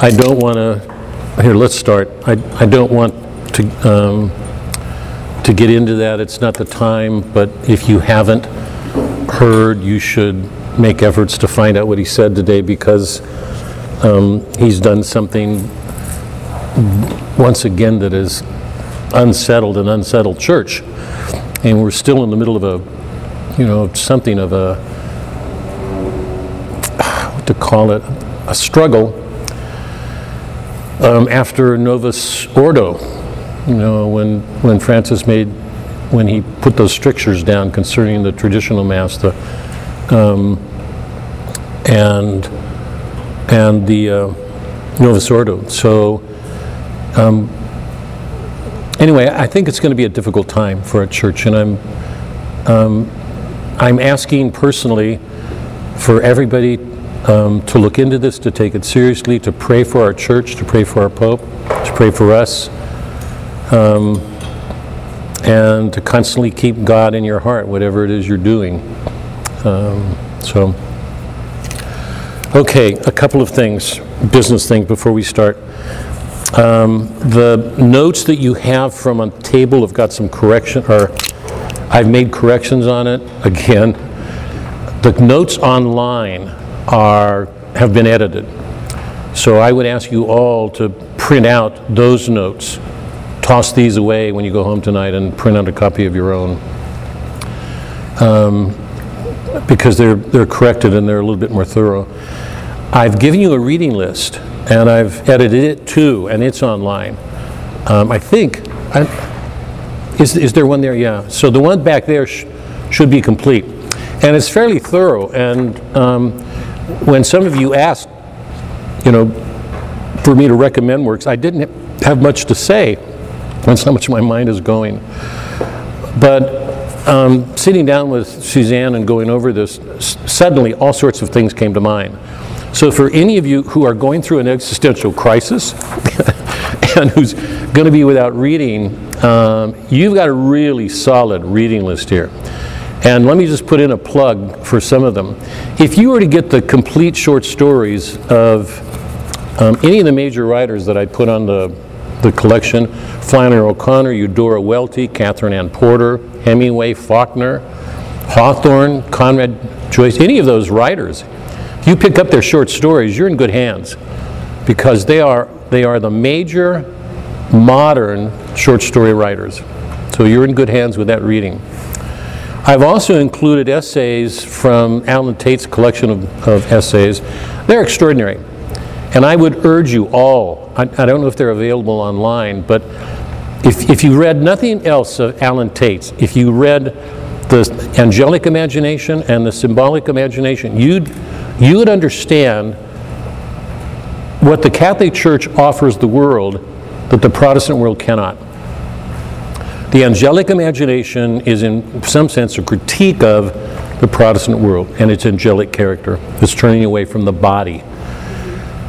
I don't want to, here, let's start. I don't want to get into that. It's not the time, but if you haven't heard, you should make efforts to find out what he said today, because he's done something once again that has unsettled an unsettled church, and we're still in the middle of a, something of a, what to call it, a struggle after Novus Ordo, when Francis when he put those strictures down concerning the traditional mass, the and the Novus Ordo. So anyway, I think it's going to be a difficult time for a church, and I'm asking personally for everybody to look into this, to take it seriously, to pray for our church, to pray for our Pope, to pray for us, and to constantly keep God in your heart, whatever it is you're doing. So, okay, a couple of things, business things before we start. The notes that you have from a table have got some correction, or I've made corrections on it again. The notes online have been edited. So I would ask you all to print out those notes. Toss these away when you go home tonight and print out a copy of your own. Because they're corrected and they're a little bit more thorough. I've given you a reading list, and I've edited it too, and it's online. I think, is there one there? Yeah. So the one back there should be complete. And it's fairly thorough, and when some of you asked, for me to recommend works, I didn't have much to say. That's how much my mind is going. But sitting down with Suzanne and going over this, suddenly all sorts of things came to mind. So for any of you who are going through an existential crisis and who's going to be without reading, you've got a really solid reading list here. And let me just put in a plug for some of them. If you were to get the complete short stories of any of the major writers that I put on the collection, Flannery O'Connor, Eudora Welty, Catherine Ann Porter, Hemingway, Faulkner, Hawthorne, Conrad Joyce, any of those writers, if you pick up their short stories, you're in good hands, because they are the major modern short story writers. So you're in good hands with that reading. I've also included essays from Alan Tate's collection of essays. They're extraordinary. And I would urge you all, I don't know if they're available online, but if you read nothing else of Alan Tate's, if you read the angelic imagination and the symbolic imagination, you would understand what the Catholic Church offers the world that the Protestant world cannot. The angelic imagination is in some sense a critique of the Protestant world and its angelic character. It's turning away from the body.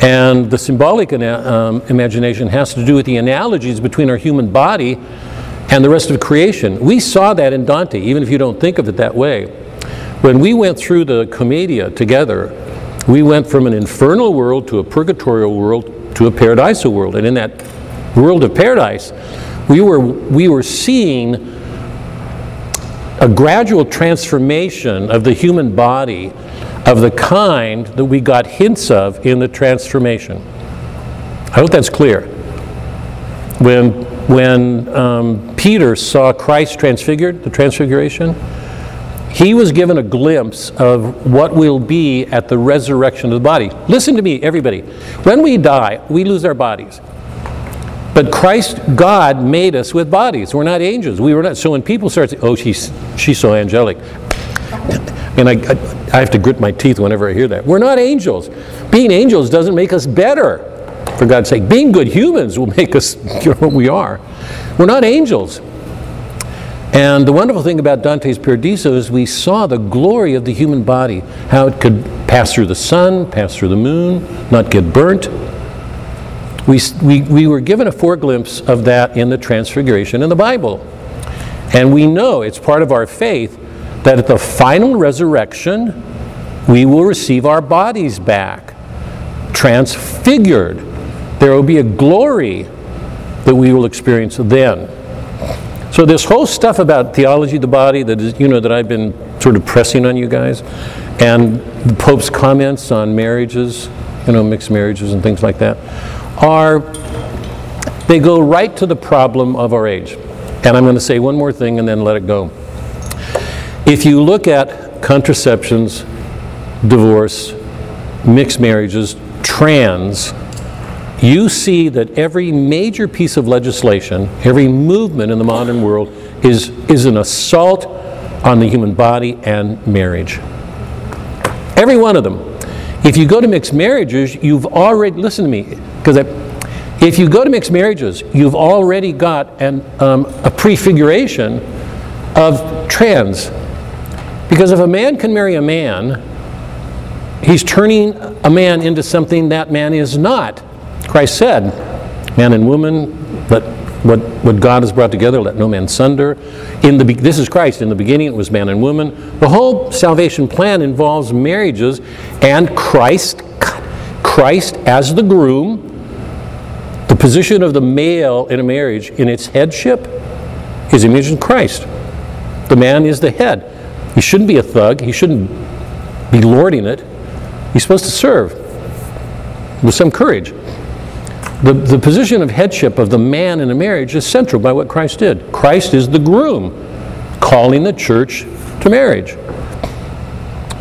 And the symbolic imagination has to do with the analogies between our human body and the rest of creation. We saw that in Dante, even if you don't think of it that way. When we went through the Commedia together, we went from an infernal world to a purgatorial world to a paradisal world. And in that world of paradise, we were seeing a gradual transformation of the human body of the kind that we got hints of in the transformation. I hope that's clear. When Peter saw Christ transfigured, the transfiguration, he was given a glimpse of what will be at the resurrection of the body. Listen to me, everybody. When we die, we lose our bodies. But Christ, God, made us with bodies. We're not angels. We were not. So when people start saying, "Oh, she's so angelic," and I have to grit my teeth whenever I hear that. We're not angels. Being angels doesn't make us better, for God's sake. Being good humans will make us what we are. We're not angels. And the wonderful thing about Dante's Paradiso is we saw the glory of the human body, how it could pass through the sun, pass through the moon, not get burnt. We were given a foreglimpse of that in the Transfiguration in the Bible. And we know it's part of our faith that at the final resurrection we will receive our bodies back, transfigured. There will be a glory that we will experience then. So this whole stuff about theology of the body that is, you know, that I've been sort of pressing on you guys, and the Pope's comments on marriages, you know, mixed marriages and things like that, they go right to the problem of our age. And I'm going to say one more thing and then let it go. If you look at contraceptions, divorce, mixed marriages, trans, you see that every major piece of legislation, every movement in the modern world is an assault on the human body and marriage. Every one of them. If you go to mixed marriages, you've already, listen to me, because if you go to mixed marriages, you've already got a prefiguration of trans. Because if a man can marry a man, he's turning a man into something that man is not. Christ said, man and woman, let what God has brought together, let no man sunder. This is Christ. In the beginning it was man and woman. The whole salvation plan involves marriages and Christ as the groom, the position of the male in a marriage in its headship is image in Christ. The man is the head. He shouldn't be a thug. He shouldn't be lording it. He's supposed to serve with some courage. The position of headship of the man in a marriage is central by what Christ did. Christ is the groom, calling the church to marriage.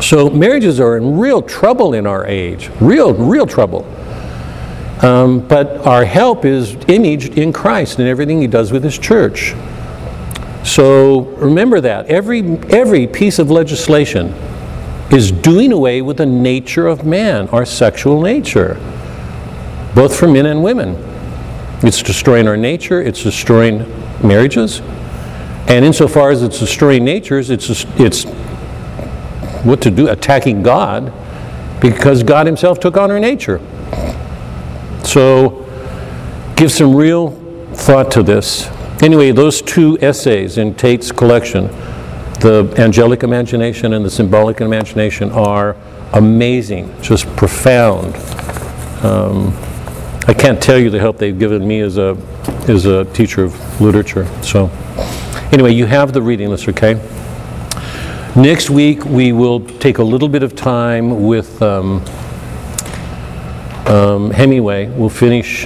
So marriages are in real trouble in our age. Real trouble. But our help is imaged in Christ in everything he does with his church. So remember that. Every piece of legislation is doing away with the nature of man, our sexual nature. Both for men and women. It's destroying our nature, it's destroying marriages, and insofar as it's destroying natures, it's what to do, attacking God, because God himself took on our nature. So give some real thought to this. Anyway, those two essays in Tate's collection, The Angelic Imagination and The Symbolic Imagination, are amazing, just profound. I can't tell you the help they've given me as a teacher of literature. So anyway, you have the reading list, okay? Next week we will take a little bit of time with Hemingway. We'll finish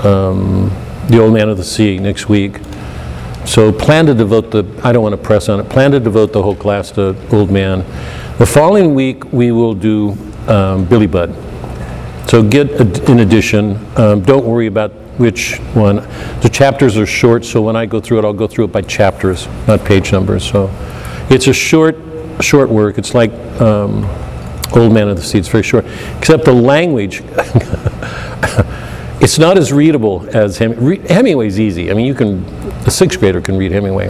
The Old Man of the Sea next week. So plan to devote I don't want to press on it, plan to devote the whole class to Old Man. The following week we will do Billy Budd. So get an edition. Don't worry about which one. The chapters are short, so when I go through it, I'll go through it by chapters, not page numbers. So it's a short work. It's like Old Man of the Sea. It's very short, except the language. It's not as readable as Hemingway's easy. I mean, a sixth grader can read Hemingway.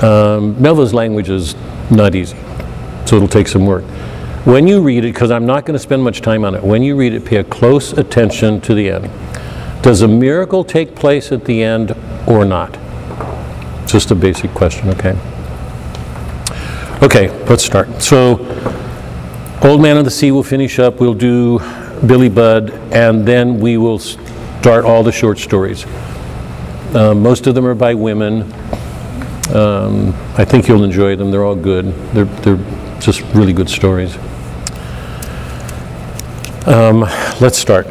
Melville's language is not easy, so it'll take some work. When you read it, because I'm not going to spend much time on it, when you read it, pay a close attention to the end. Does a miracle take place at the end or not? Just a basic question, okay? Okay, let's start. So, Old Man of the Sea will finish up, we'll do Billy Budd, and then we will start all the short stories. Most of them are by women. I think you'll enjoy them, they're all good. They're just really good stories. Let's start.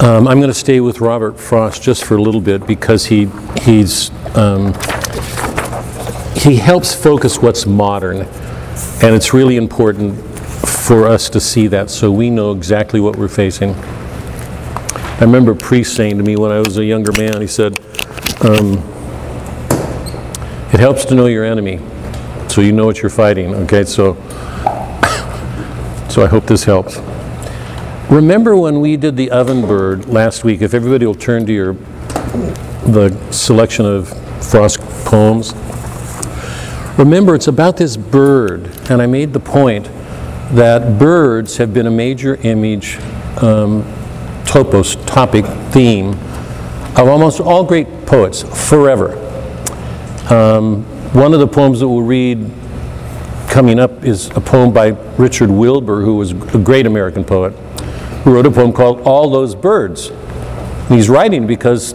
I'm going to stay with Robert Frost just for a little bit because he helps focus what's modern, and it's really important for us to see that so we know exactly what we're facing. I remember a priest saying to me when I was a younger man, he said, it helps to know your enemy so you know what you're fighting, okay? So I hope this helps. Remember when we did the Oven Bird last week, if everybody will turn to the selection of Frost poems. Remember, it's about this bird, and I made the point that birds have been a major image, topic, theme of almost all great poets forever. One of the poems that we'll read coming up is a poem by Richard Wilbur, who was a great American poet, who wrote a poem called All Those Birds. And he's writing because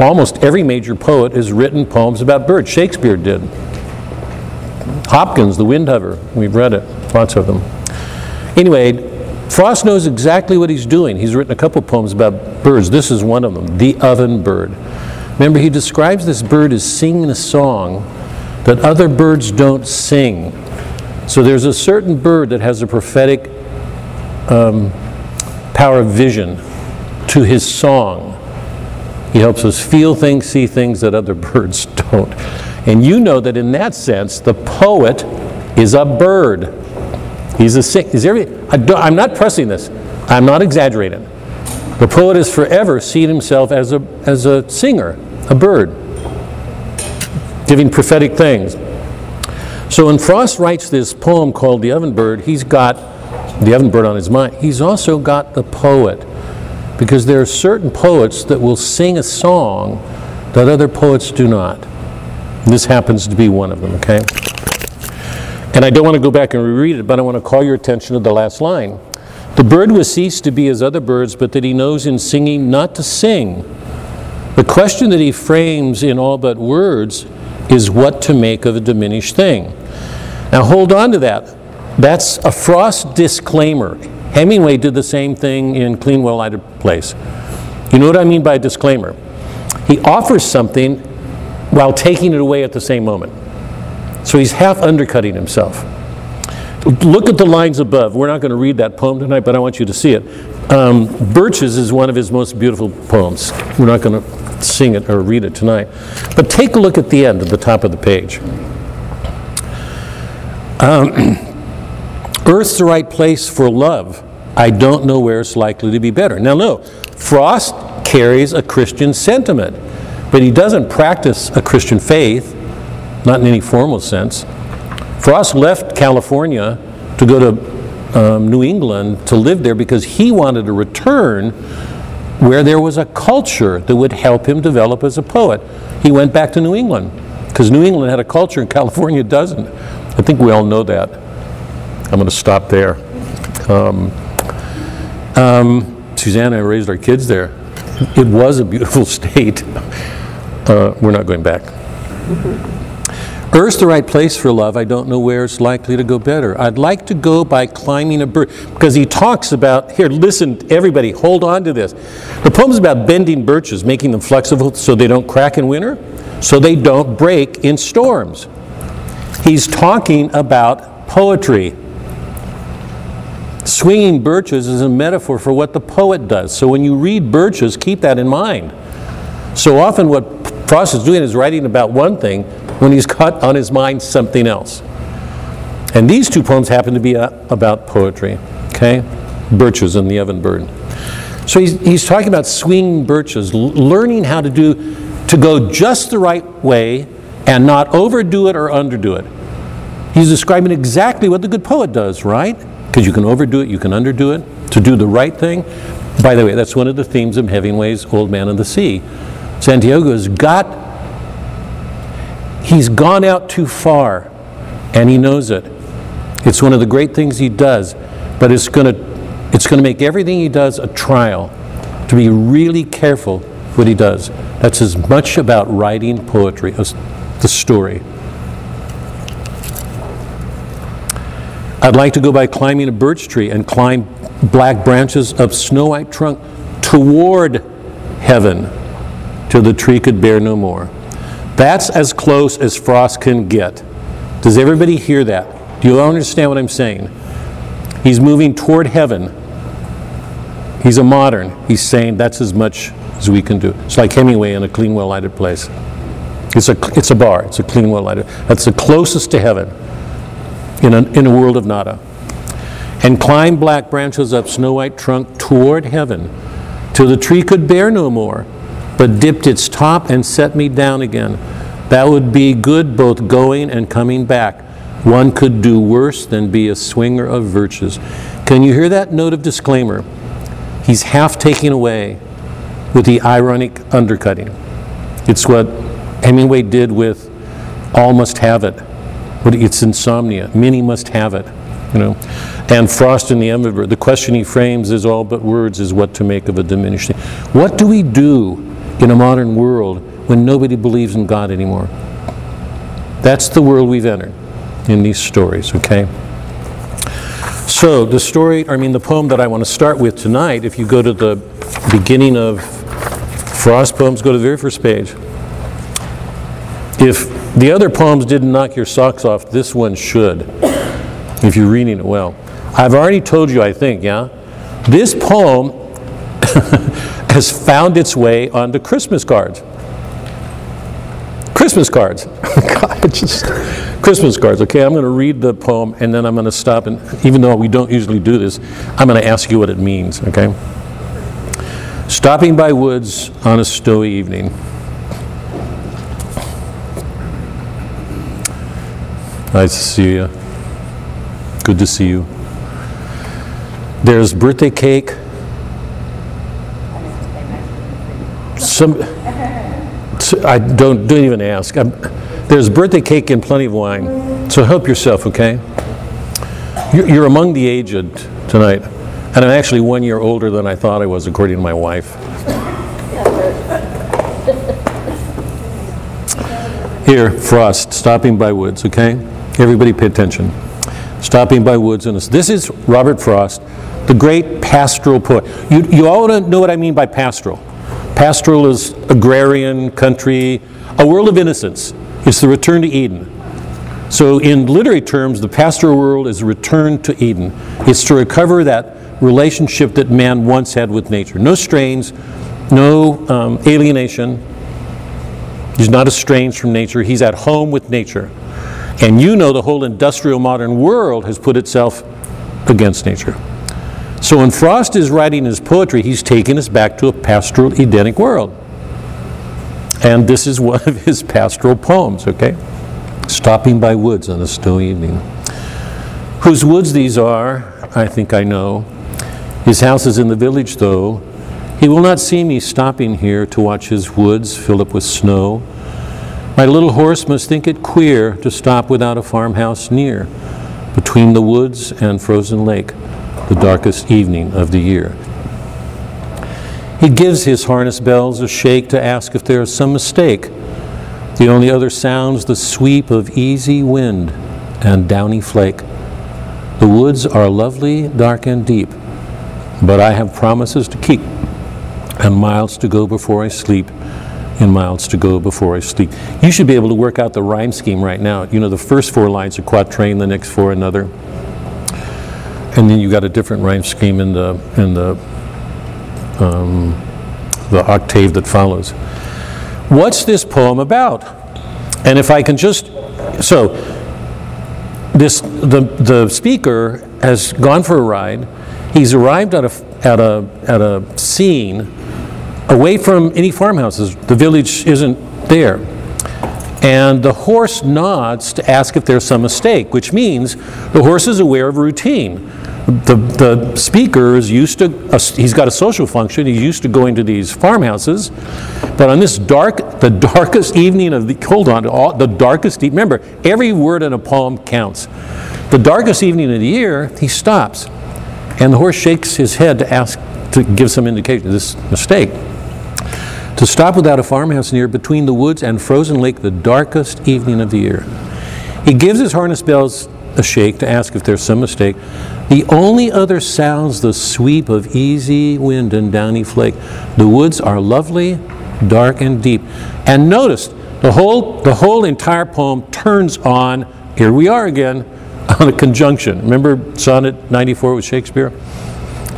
almost every major poet has written poems about birds. Shakespeare did. Hopkins, The Windhover, we've read it, lots of them. Anyway, Frost knows exactly what he's doing. He's written a couple poems about birds. This is one of them, The Oven Bird. Remember, he describes this bird as singing a song that other birds don't sing. So there's a certain bird that has a prophetic power of vision to his song. He helps us feel things, see things that other birds don't. And you know that in that sense, the poet is a bird. I'm not pressing this. I'm not exaggerating. The poet has forever seen himself as a singer, a bird, giving prophetic things. So when Frost writes this poem called The Oven Bird, he's got the oven bird on his mind. He's also got the poet, because there are certain poets that will sing a song that other poets do not. This happens to be one of them, okay? And I don't want to go back and reread it, but I want to call your attention to the last line. The bird was ceased to be as other birds, but that he knows in singing not to sing. The question that he frames in all but words is what to make of a diminished thing. Now hold on to that. That's a Frost disclaimer. Hemingway did the same thing in Clean, Well Lighted Place. You know what I mean by a disclaimer? He offers something while taking it away at the same moment. So he's half undercutting himself. Look at the lines above. We're not going to read that poem tonight, but I want you to see it. Birches is one of his most beautiful poems. We're not going to sing it or read it tonight. But take a look at the end, at the top of the page. Earth's the right place for love. I don't know where it's likely to be better. Now, no, Frost carries a Christian sentiment, but he doesn't practice a Christian faith. Not in any formal sense. Frost left California to go to New England to live there because he wanted to return where there was a culture that would help him develop as a poet. He went back to New England because New England had a culture and California doesn't. I think we all know that. I'm going to stop there. Suzanne and I raised our kids there. It was a beautiful state. We're not going back. Earth's the right place for love. I don't know where it's likely to go better. I'd like to go by climbing a birch. Because he talks about, here, listen, everybody, hold on to this. The poem's about bending birches, making them flexible so they don't crack in winter, so they don't break in storms. He's talking about poetry. Swinging birches is a metaphor for what the poet does. So when you read Birches, keep that in mind. So often what Frost is doing is writing about one thing when he's got on his mind something else. And these two poems happen to be about poetry, okay? Birches and The Oven Bird. So he's talking about swinging birches, learning how to go just the right way and not overdo it or underdo it. He's describing exactly what the good poet does, right? Because you can overdo it, you can underdo it, to do the right thing. By the way, that's one of the themes of Hemingway's Old Man of the Sea. Santiago has he's gone out too far, and he knows it. It's one of the great things he does, but it's going to make everything he does a trial, to be really careful what he does. That's as much about writing poetry as the story. I'd like to go by climbing a birch tree and climb black branches of snow-white trunk toward heaven, till the tree could bear no more. That's as close as Frost can get. Does everybody hear that? Do you all understand what I'm saying? He's moving toward heaven. He's a modern. He's saying that's as much as we can do. It's like Hemingway in A Clean, Well Lighted Place. It's a bar. It's a clean, well lighted. That's the closest to heaven in a world of nada. And climb black branches up snow-white trunk toward heaven, till the tree could bear no more, but dipped its top and set me down again. That would be good both going and coming back. One could do worse than be a swinger of virtues. Can you hear that note of disclaimer? He's half taking away with the ironic undercutting. It's what Hemingway did with All Must Have It. It's insomnia. Many must have it, you know. And Frost in the Oven Bird, the question he frames is all but words is what to make of a diminished thing. What do we do in a modern world when nobody believes in God anymore? That's the world we've entered in these stories, okay? So the story, I mean the poem that I want to start with tonight, if you go to the beginning of Frost poems, go to the very first page. If the other poems didn't knock your socks off, this one should, if you're reading it well. I've already told you, I think, yeah? This poem has found its way onto Christmas cards. Christmas cards. God, just Christmas cards. Okay, I'm going to read the poem and then I'm going to stop, and even though we don't usually do this, I'm going to ask you what it means, okay? Stopping by woods on a snowy evening. Nice to see you. Good to see you. There's birthday cake. I don't even ask. There's birthday cake and plenty of wine. So help yourself, okay? You're among the aged tonight. And I'm actually 1 year older than I thought I was, according to my wife. Here, Frost, Stopping by Woods, okay? Everybody pay attention. Stopping by Woods. And this is Robert Frost, the great pastoral poet. You all know what I mean by pastoral. Pastoral is agrarian, country, a world of innocence. It's the return to Eden. So in literary terms, the pastoral world is a return to Eden. It's to recover that relationship that man once had with nature. No strains, no alienation. He's not estranged from nature. He's at home with nature. And you know the whole industrial modern world has put itself against nature. So when Frost is writing his poetry, he's taking us back to a pastoral Edenic world. And this is one of his pastoral poems, okay? Stopping by woods on a snowy evening. Whose woods these are, I think I know. His house is in the village, though. He will not see me stopping here to watch his woods filled up with snow. My little horse must think it queer to stop without a farmhouse near, between the woods and frozen lake, the darkest evening of the year. He gives his harness bells a shake to ask if there is some mistake. The only other sounds the sweep of easy wind and downy flake. The woods are lovely, dark, and deep, but I have promises to keep. And miles to go before I sleep, and miles to go before I sleep. You should be able to work out the rhyme scheme right now. You know, the first four lines are quatrain, the next four another. And then you got a different rhyme scheme in the octave that follows. What's this poem about? And if I can just, so this the speaker has gone for a ride. He's arrived at a scene away from any farmhouses. The village isn't there. And the horse nods to ask if there's some mistake, which means the horse is aware of routine. The speaker is used to, he's got a social function, he's used to going to these farmhouses, but on this darkest evening of the, the darkest, remember, every word in a poem counts. The darkest evening of the year, he stops. And the horse shakes his head to ask, to give some indication of this mistake. To stop without a farmhouse near, between the woods and frozen lake, the darkest evening of the year. He gives his harness bells a shake to ask if there's some mistake. The only other sounds the sweep of easy wind and downy flake. The woods are lovely, dark, and deep. And notice, the whole entire poem turns on, here we are again, on a conjunction. Remember Sonnet 94 with Shakespeare?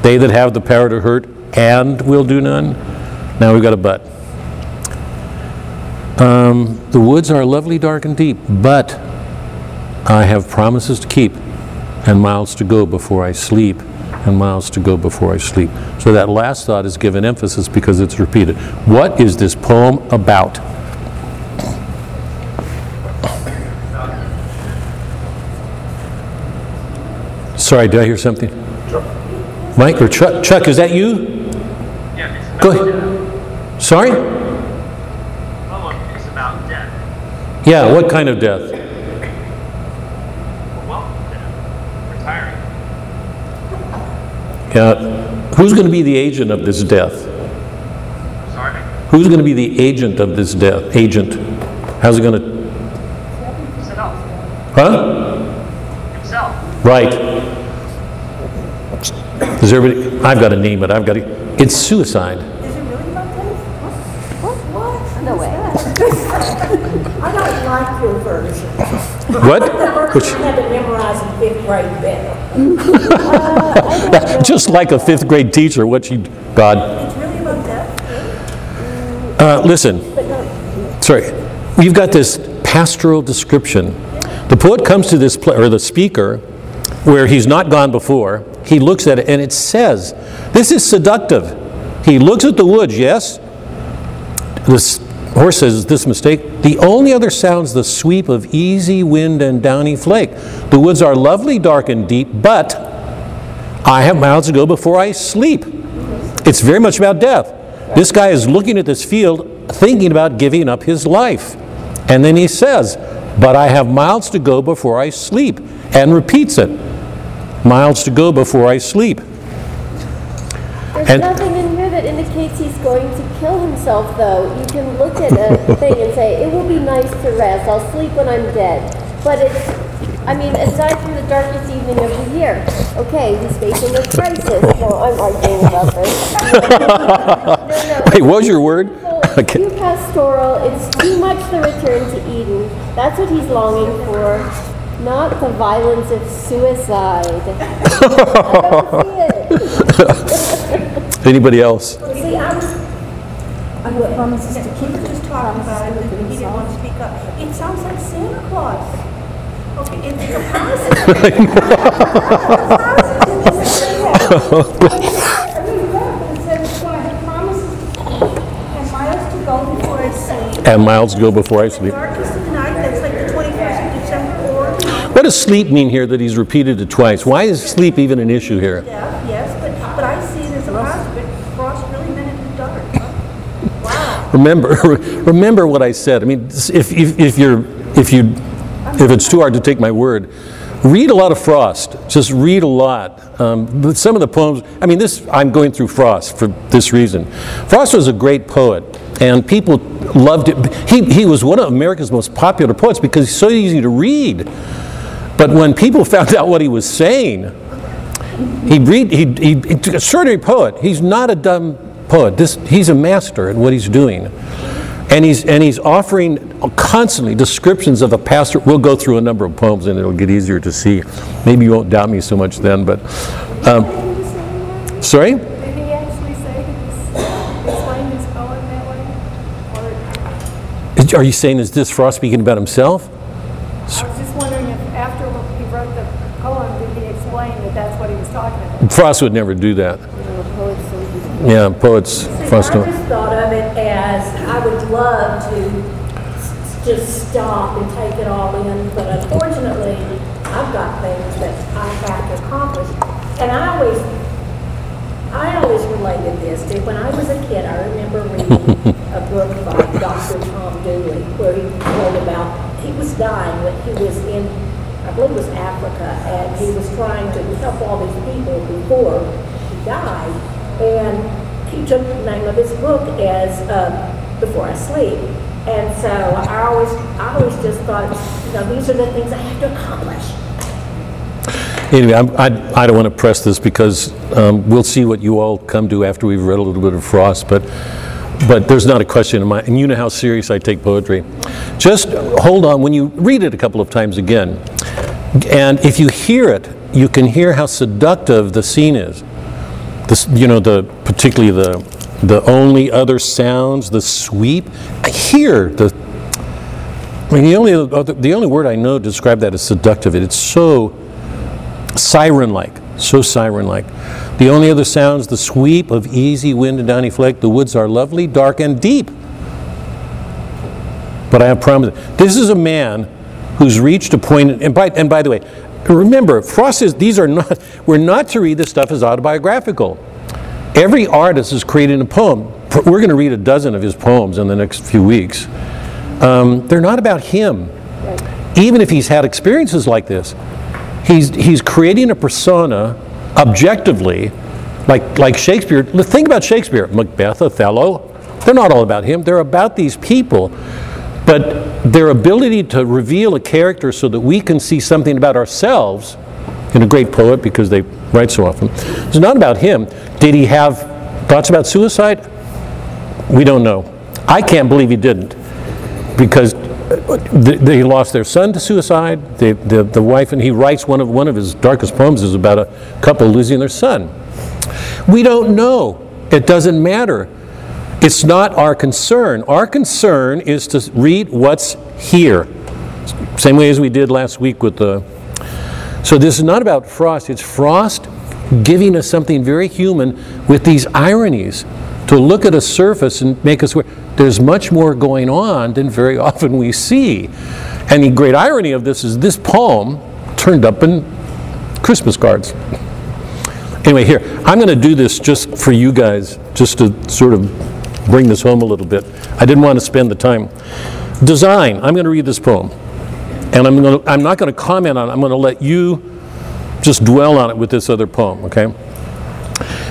They that have the power to hurt and will do none. Now we've got a but. The woods are lovely, dark, and deep, but I have promises to keep, and miles to go before I sleep, and miles to go before I sleep. So that last thought is given emphasis because it's repeated. What is this poem about? Sorry, did I hear something? Chuck. Mike or Chuck? Chuck, is that you? Yeah, it's about death. Sorry? The poem is about death. Yeah, what kind of death? Well, retiring. Yeah. Who's going to be the agent of this death? Sorry? Who's going to be the agent of this death? Agent. How's it going to... Himself. Huh? Himself. Right. Does everybody... I've got to name it. I've got to... It's suicide. Is it really about this? What? No way. I don't like your version. What? I had to memorize in fifth grade better. Just like a fifth grade teacher, what she... God. It's really about that? Listen. Sorry. You've got this pastoral description. The poet comes to this... or the speaker... where he's not gone before, he looks at it and it says, this is seductive. He looks at the woods, yes. The horse says, this mistake. The only other sounds the sweep of easy wind and downy flake. The woods are lovely, dark and deep, but I have miles to go before I sleep. It's very much about death. This guy is looking at this field, thinking about giving up his life. And then he says, but I have miles to go before I sleep. And repeats it. Miles to go before I sleep. There's nothing in here that indicates he's going to kill himself, though. You can look at a thing and say, it will be nice to rest. I'll sleep when I'm dead. But it's, I mean, aside from the darkest evening of the year, okay, he's facing a crisis. No, I'm arguing about this. No. Wait, what was your word? So okay. Too pastoral. It's too much the return to Eden. That's what he's longing for. Not the violence of suicide. I don't see it. Anybody else? Well, see, I would promise to keep just talking about it, but he didn't want to speak up. It sounds like Santa Claus. Okay, it's a positive. And miles to go before I sleep. What does sleep mean here that he's repeated it twice? Why is sleep even an issue here? Yes, but I see it as a positive. Frost really meant it in the dark. Wow. Remember what I said. I mean, if it's too hard to take my word, read a lot of Frost. Just read a lot. But some of the poems. I mean, I'm going through Frost for this reason. Frost was a great poet. And people loved it. He was one of America's most popular poets because he's so easy to read. But when people found out what he was saying, he's an extraordinary poet. He's not a dumb poet. He's a master at what he's doing. And he's offering constantly descriptions of a pastor. We'll go through a number of poems and it'll get easier to see. Maybe you won't doubt me so much then, but... sorry? Are you saying, is this Frost speaking about himself? I was just wondering if after he wrote the poem, did he explain that that's what he was talking about? Frost would never do that. Yeah, poets. Frost. I just thought of it as, I would love to just stop and take it all in, but unfortunately, I've got things that I have to accomplish. And I always related this to when I was a kid. I remember reading a book by Dr. Tom Dooley where he told about, he was dying, but he was in, I believe it was Africa, and he was trying to help all these people before he died. And he took the name of his book as Before I Sleep. And so I always just thought, you know, these are the things I have to accomplish. Anyway, I don't want to press this because we'll see what you all come to after we've read a little bit of Frost, but there's not a question in my, and you know how serious I take poetry. Just hold on when you read it a couple of times again, and if you hear it, you can hear how seductive the scene is. Particularly the only other sounds, the sweep. The only word I know to describe that is seductive. It's so siren-like, so siren-like. The only other sounds, the sweep of easy wind and downy flake. The woods are lovely, dark, and deep. But I have promised. This is a man who's reached a point. And by the way, remember, Frost says these are not. We're not to read this stuff as autobiographical. Every artist is creating a poem. We're going to read a dozen of his poems in the next few weeks. They're not about him. Even if he's had experiences like this, he's creating a persona objectively, like Shakespeare. Think about Shakespeare, Macbeth, Othello. They're not all about him. They're about these people. But their ability to reveal a character so that we can see something about ourselves in a great poet, because they write so often, it's not about him. Did he have thoughts about suicide? We don't know. I can't believe he didn't, because they lost their son to suicide. The wife, and he writes one of his darkest poems is about a couple losing their son. We don't know. It doesn't matter. It's not our concern. Our concern is to read what's here, same way as we did last week with the. So this is not about Frost. It's Frost giving us something very human with these ironies, to look at a surface and make us aware there's much more going on than very often we see. And the great irony of this is this poem turned up in Christmas cards. Anyway, here, I'm going to do this just for you guys, just to sort of bring this home a little bit. I didn't want to spend the time. Design. I'm going to read this poem. And I'm not going to comment on it. I'm going to let you just dwell on it with this other poem, okay?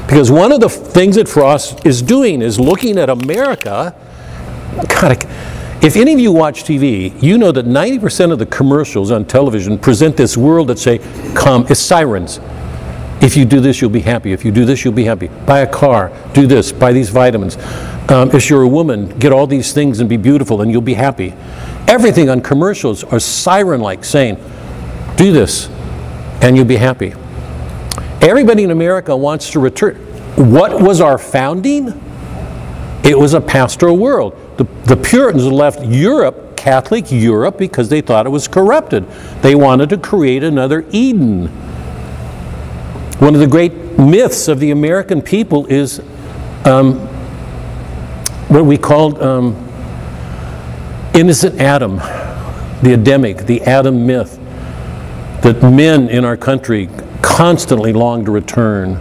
Because one of the things that Frost is doing is looking at America. God, if any of you watch TV, you know that 90% of the commercials on television present this world that say, come, it's sirens. If you do this, you'll be happy. If you do this, you'll be happy. Buy a car. Do this. Buy these vitamins. If you're a woman, get all these things and be beautiful and you'll be happy. Everything on commercials are siren-like, saying, do this and you'll be happy. Everybody in America wants to return. What was our founding? It was a pastoral world. The Puritans left Europe, Catholic Europe, because they thought it was corrupted. They wanted to create another Eden. One of the great myths of the American people is what we called innocent Adam, the Adamic, the Adam myth, that men in our country constantly long to return.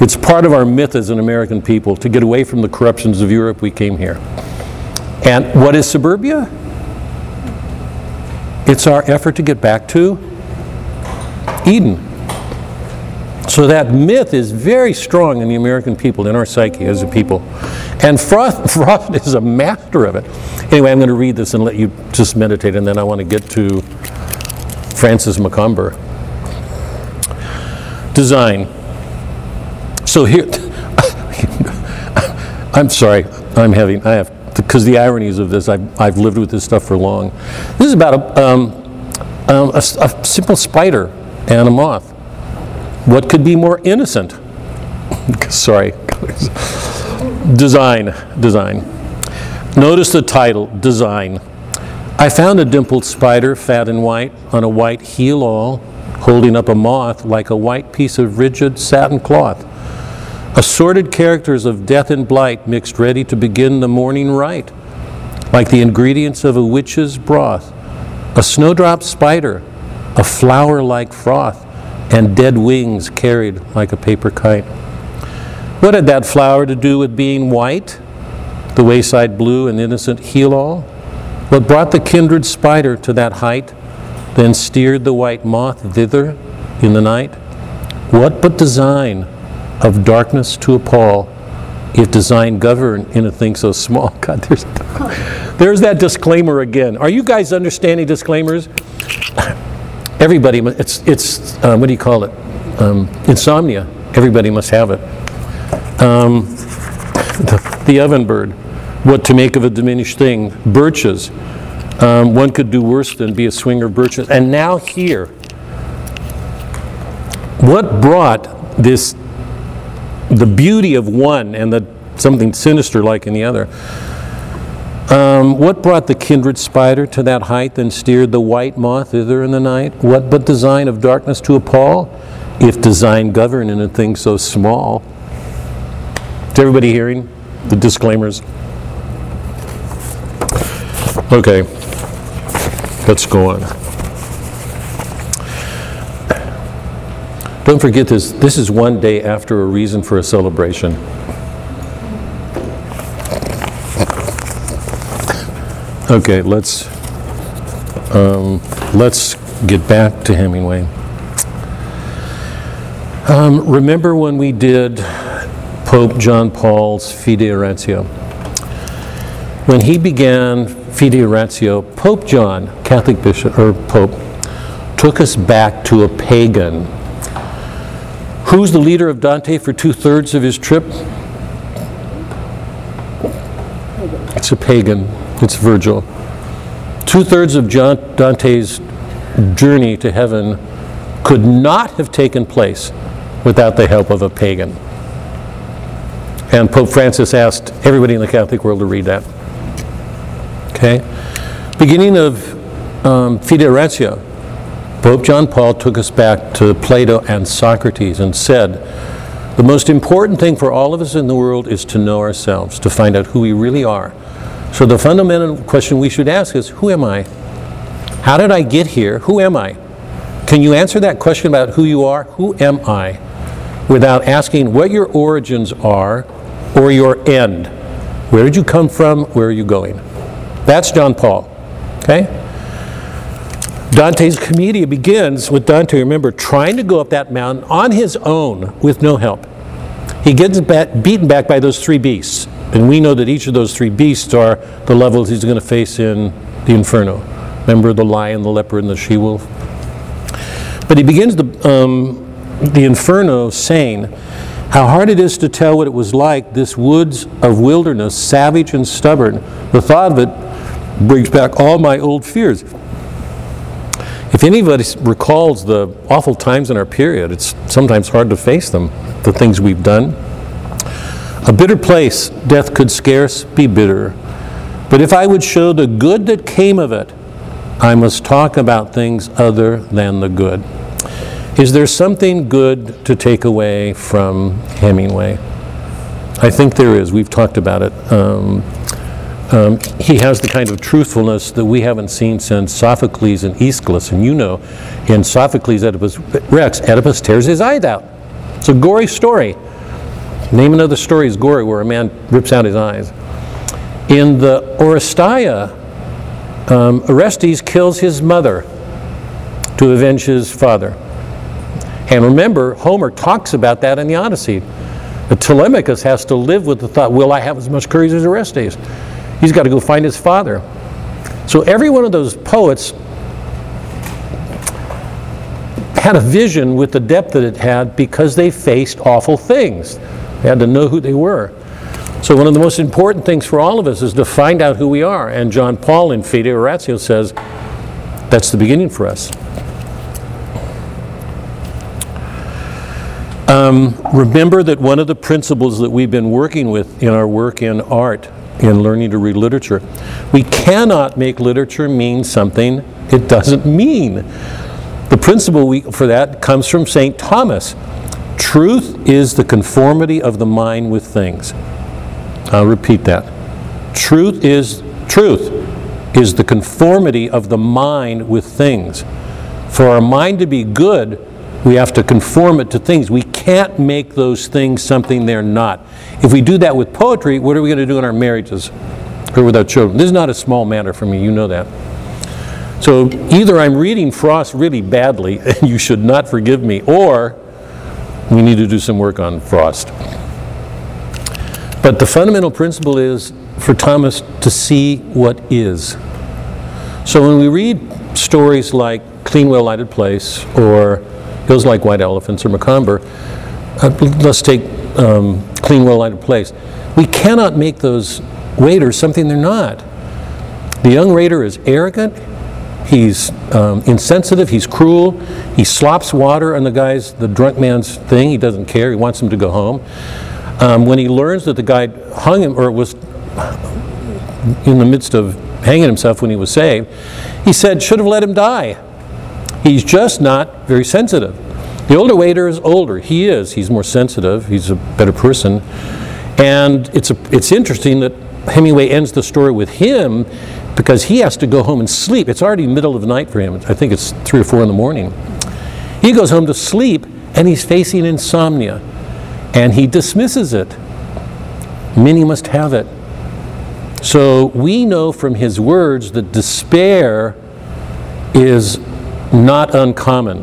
It's part of our myth as an American people. To get away from the corruptions of Europe, we came here. And what is suburbia? It's our effort to get back to Eden. So that myth is very strong in the American people, in our psyche as a people. And Frost is a master of it. Anyway, I'm going to read this and let you just meditate, and then I want to get to Francis Macomber. Design. So here, I'm sorry, because the ironies of this, I've lived with this stuff for long. This is about a simple spider and a moth. What could be more innocent? Sorry. Design. Notice the title, Design. I found a dimpled spider, fat and white, on a white heel all, holding up a moth like a white piece of rigid satin cloth. Assorted characters of death and blight mixed ready to begin the morning rite, like the ingredients of a witch's broth. A snowdrop spider, a flower-like froth, and dead wings carried like a paper kite. What had that flower to do with being white, the wayside blue and innocent heel all? What brought the kindred spider to that height, then steered the white moth thither in the night? What but design of darkness to appall, if design govern in a thing so small? God, there's that disclaimer again. Are you guys understanding disclaimers? Everybody, it's what do you call it? Insomnia. Everybody must have it. The Oven Bird. What to make of a diminished thing? Birches. One could do worse than be a swinger of birches. And now here. What brought this, the beauty of one and the something sinister like in the other? What brought the kindred spider to that height, then steered the white moth thither in the night? What but design of darkness to appall, if design govern in a thing so small? Is everybody hearing the disclaimers? Okay, let's go on. Don't forget this. This is one day after a reason for a celebration. Okay, let's get back to Hemingway. Remember when we did Pope John Paul's Fides et Ratio? When he began Fides et Ratio, Pope John, Catholic bishop or Pope, took us back to a pagan. Who's the leader of Dante for 2/3 of his trip? It's a pagan. It's Virgil. 2/3 of Dante's journey to heaven could not have taken place without the help of a pagan. And Pope Francis asked everybody in the Catholic world to read that. Okay? Beginning of Fides et Ratio, Pope John Paul took us back to Plato and Socrates and said, the most important thing for all of us in the world is to know ourselves, to find out who we really are. So the fundamental question we should ask is, who am I? How did I get here? Who am I? Can you answer that question about who you are? Who am I? Without asking what your origins are or your end. Where did you come from? Where are you going? That's John Paul. Okay? Dante's Commedia begins with Dante, remember, trying to go up that mountain on his own with no help. He gets beaten back by those three beasts. And we know that each of those three beasts are the levels he's going to face in the Inferno. Remember the lion, the leopard, and the she-wolf? But he begins the Inferno saying, how hard it is to tell what it was like, this woods of wilderness, savage and stubborn. The thought of it brings back all my old fears. If anybody recalls the awful times in our period, it's sometimes hard to face them, the things we've done. A bitter place, death could scarce be bitter. But if I would show the good that came of it, I must talk about things other than the good. Is there something good to take away from Hemingway? I think there is. We've talked about it. He has the kind of truthfulness that we haven't seen since Sophocles and Aeschylus. And you know, in Sophocles' Oedipus Rex, Oedipus tears his eyes out. It's a gory story. Name another story is gory where a man rips out his eyes. In the Oresteia, Orestes kills his mother to avenge his father. And remember, Homer talks about that in the Odyssey. But Telemachus has to live with the thought, will I have as much courage as Orestes? He's got to go find his father. So every one of those poets had a vision with the depth that it had because they faced awful things. They had to know who they were. So one of the most important things for all of us is to find out who we are. And John Paul in Fides et Ratio says, that's the beginning for us. Remember that one of the principles that we've been working with in our work in art, in learning to read literature, we cannot make literature mean something it doesn't mean. The principle for that comes from St. Thomas. Truth is the conformity of the mind with things. I'll repeat that. Truth is the conformity of the mind with things. For our mind to be good, we have to conform it to things. We can't make those things something they're not. If we do that with poetry, what are we going to do in our marriages or with our children? This is not a small matter for me, you know that. So either I'm reading Frost really badly, and you should not forgive me, or we need to do some work on Frost. But the fundamental principle is for Thomas to see what is. So when we read stories like Clean, Well Lighted Place, or Hills Like White Elephants or Macomber. Let's take Clean, Well Lighted Place. We cannot make those raiders something they're not. The young raider is arrogant, he's insensitive, he's cruel, he slops water on the drunk man's thing, he doesn't care, he wants him to go home. When he learns that the guy hung him, or was in the midst of hanging himself when he was saved, he said, should have let him die. He's just not very sensitive. The older waiter is older. He's more sensitive. He's a better person. And it's interesting that Hemingway ends the story with him because he has to go home and sleep. It's already middle of the night for him. I think it's 3 or 4 in the morning. He goes home to sleep and he's facing insomnia. And he dismisses it. Many must have it. So we know from his words that despair is not uncommon.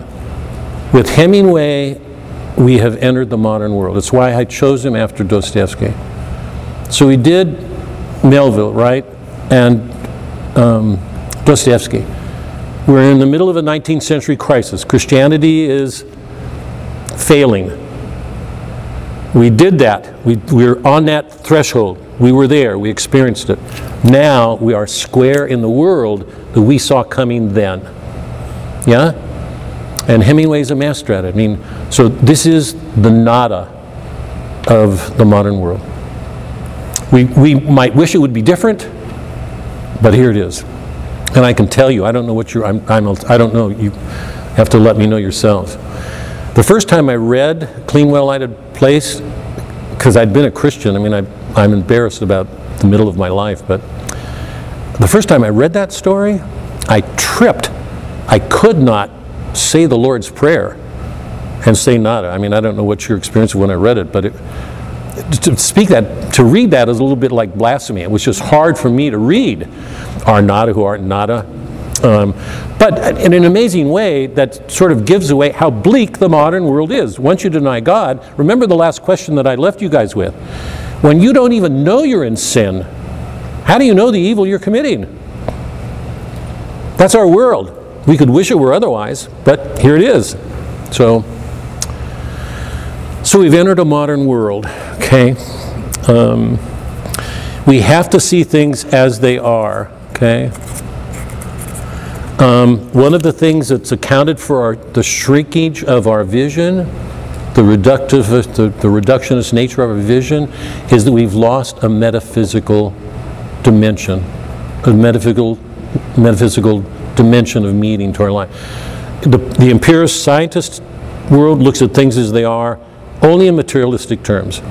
With Hemingway, we have entered the modern world. It's why I chose him after Dostoevsky. So we did Melville, right? And Dostoevsky. We're in the middle of a 19th century crisis. Christianity is failing. We did that. We're on that threshold. We were there. We experienced it. Now we are square in the world that we saw coming then. Yeah? And Hemingway's a master at it. I mean, so this is the nada of the modern world. We might wish it would be different, but here it is. And I can tell you, I don't know what you're, I don't know, you have to let me know yourselves. The first time I read Clean, Well Lighted Place, because I'd been a Christian, I mean, I'm embarrassed about the middle of my life, but the first time I read that story, I tripped. I could not say the Lord's Prayer and say nada. I mean, I don't know what your experience was when I read it, but to read that is a little bit like blasphemy. It was just hard for me to read. Are nada who aren't nada. But in an amazing way, that sort of gives away how bleak the modern world is. Once you deny God, remember the last question that I left you guys with. When you don't even know you're in sin, how do you know the evil you're committing? That's our world. We could wish it were otherwise, but here it is. So we've entered a modern world, okay? We have to see things as they are, okay? One of the things that's accounted for the shrinkage of our vision, the reductionist nature of our vision, is that we've lost a metaphysical dimension, a metaphysical dimension of meaning to our life. The empiricist scientist world looks at things as they are only in materialistic terms.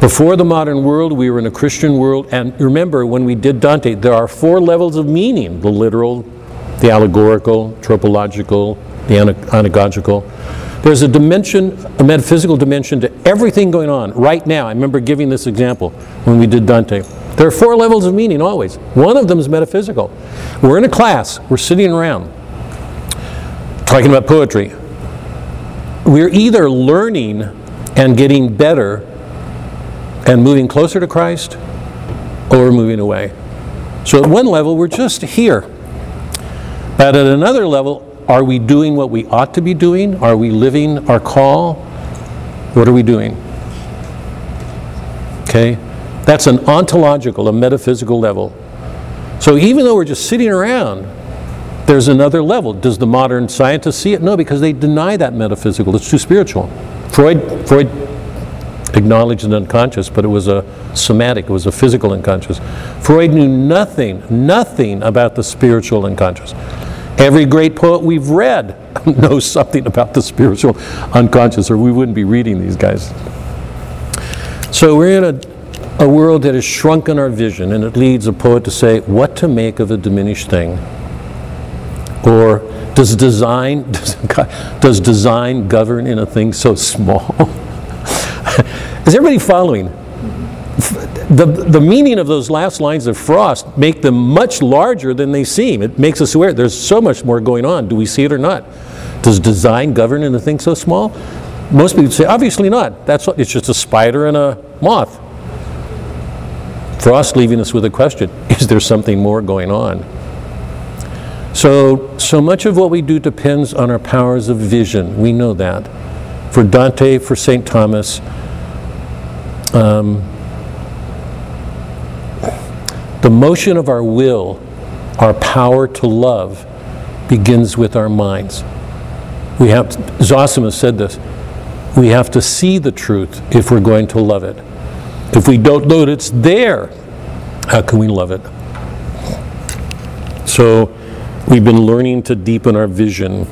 Before the modern world, we were in a Christian world, and remember when we did Dante, there are 4 levels of meaning: the literal, the allegorical, tropological, the anagogical. There's a dimension, a metaphysical dimension to everything going on right now. I remember giving this example when we did Dante. There are 4 levels of meaning always. One of them is metaphysical. We're in a class, we're sitting around talking about poetry. We're either learning and getting better and moving closer to Christ, or moving away. So at one level, we're just here. But at another level, are we doing what we ought to be doing? Are we living our call? What are we doing? Okay? That's an ontological, a metaphysical level. So even though we're just sitting around, there's another level. Does the modern scientist see it? No, because they deny that metaphysical. It's too spiritual. Freud acknowledged an unconscious, but it was a somatic, it was a physical unconscious. Freud knew nothing about the spiritual unconscious. Every great poet we've read knows something about the spiritual unconscious, or we wouldn't be reading these guys. So we're in a world that has shrunken our vision, and it leads a poet to say, what to make of a diminished thing? Or does design govern in a thing so small? Is everybody following? The meaning of those last lines of Frost make them much larger than they seem. It makes us aware there's so much more going on. Do we see it or not? Does design govern in a thing so small? Most people say, obviously not. That's what, it's just a spider and a moth. Frost leaving us with a question. Is there something more going on? So much of what we do depends on our powers of vision. We know that. For Dante, for St. Thomas, the motion of our will, our power to love, begins with our minds. We have to, Zosimus said this, we have to see the truth if we're going to love it. If we don't know that it's there, how can we love it? So we've been learning to deepen our vision.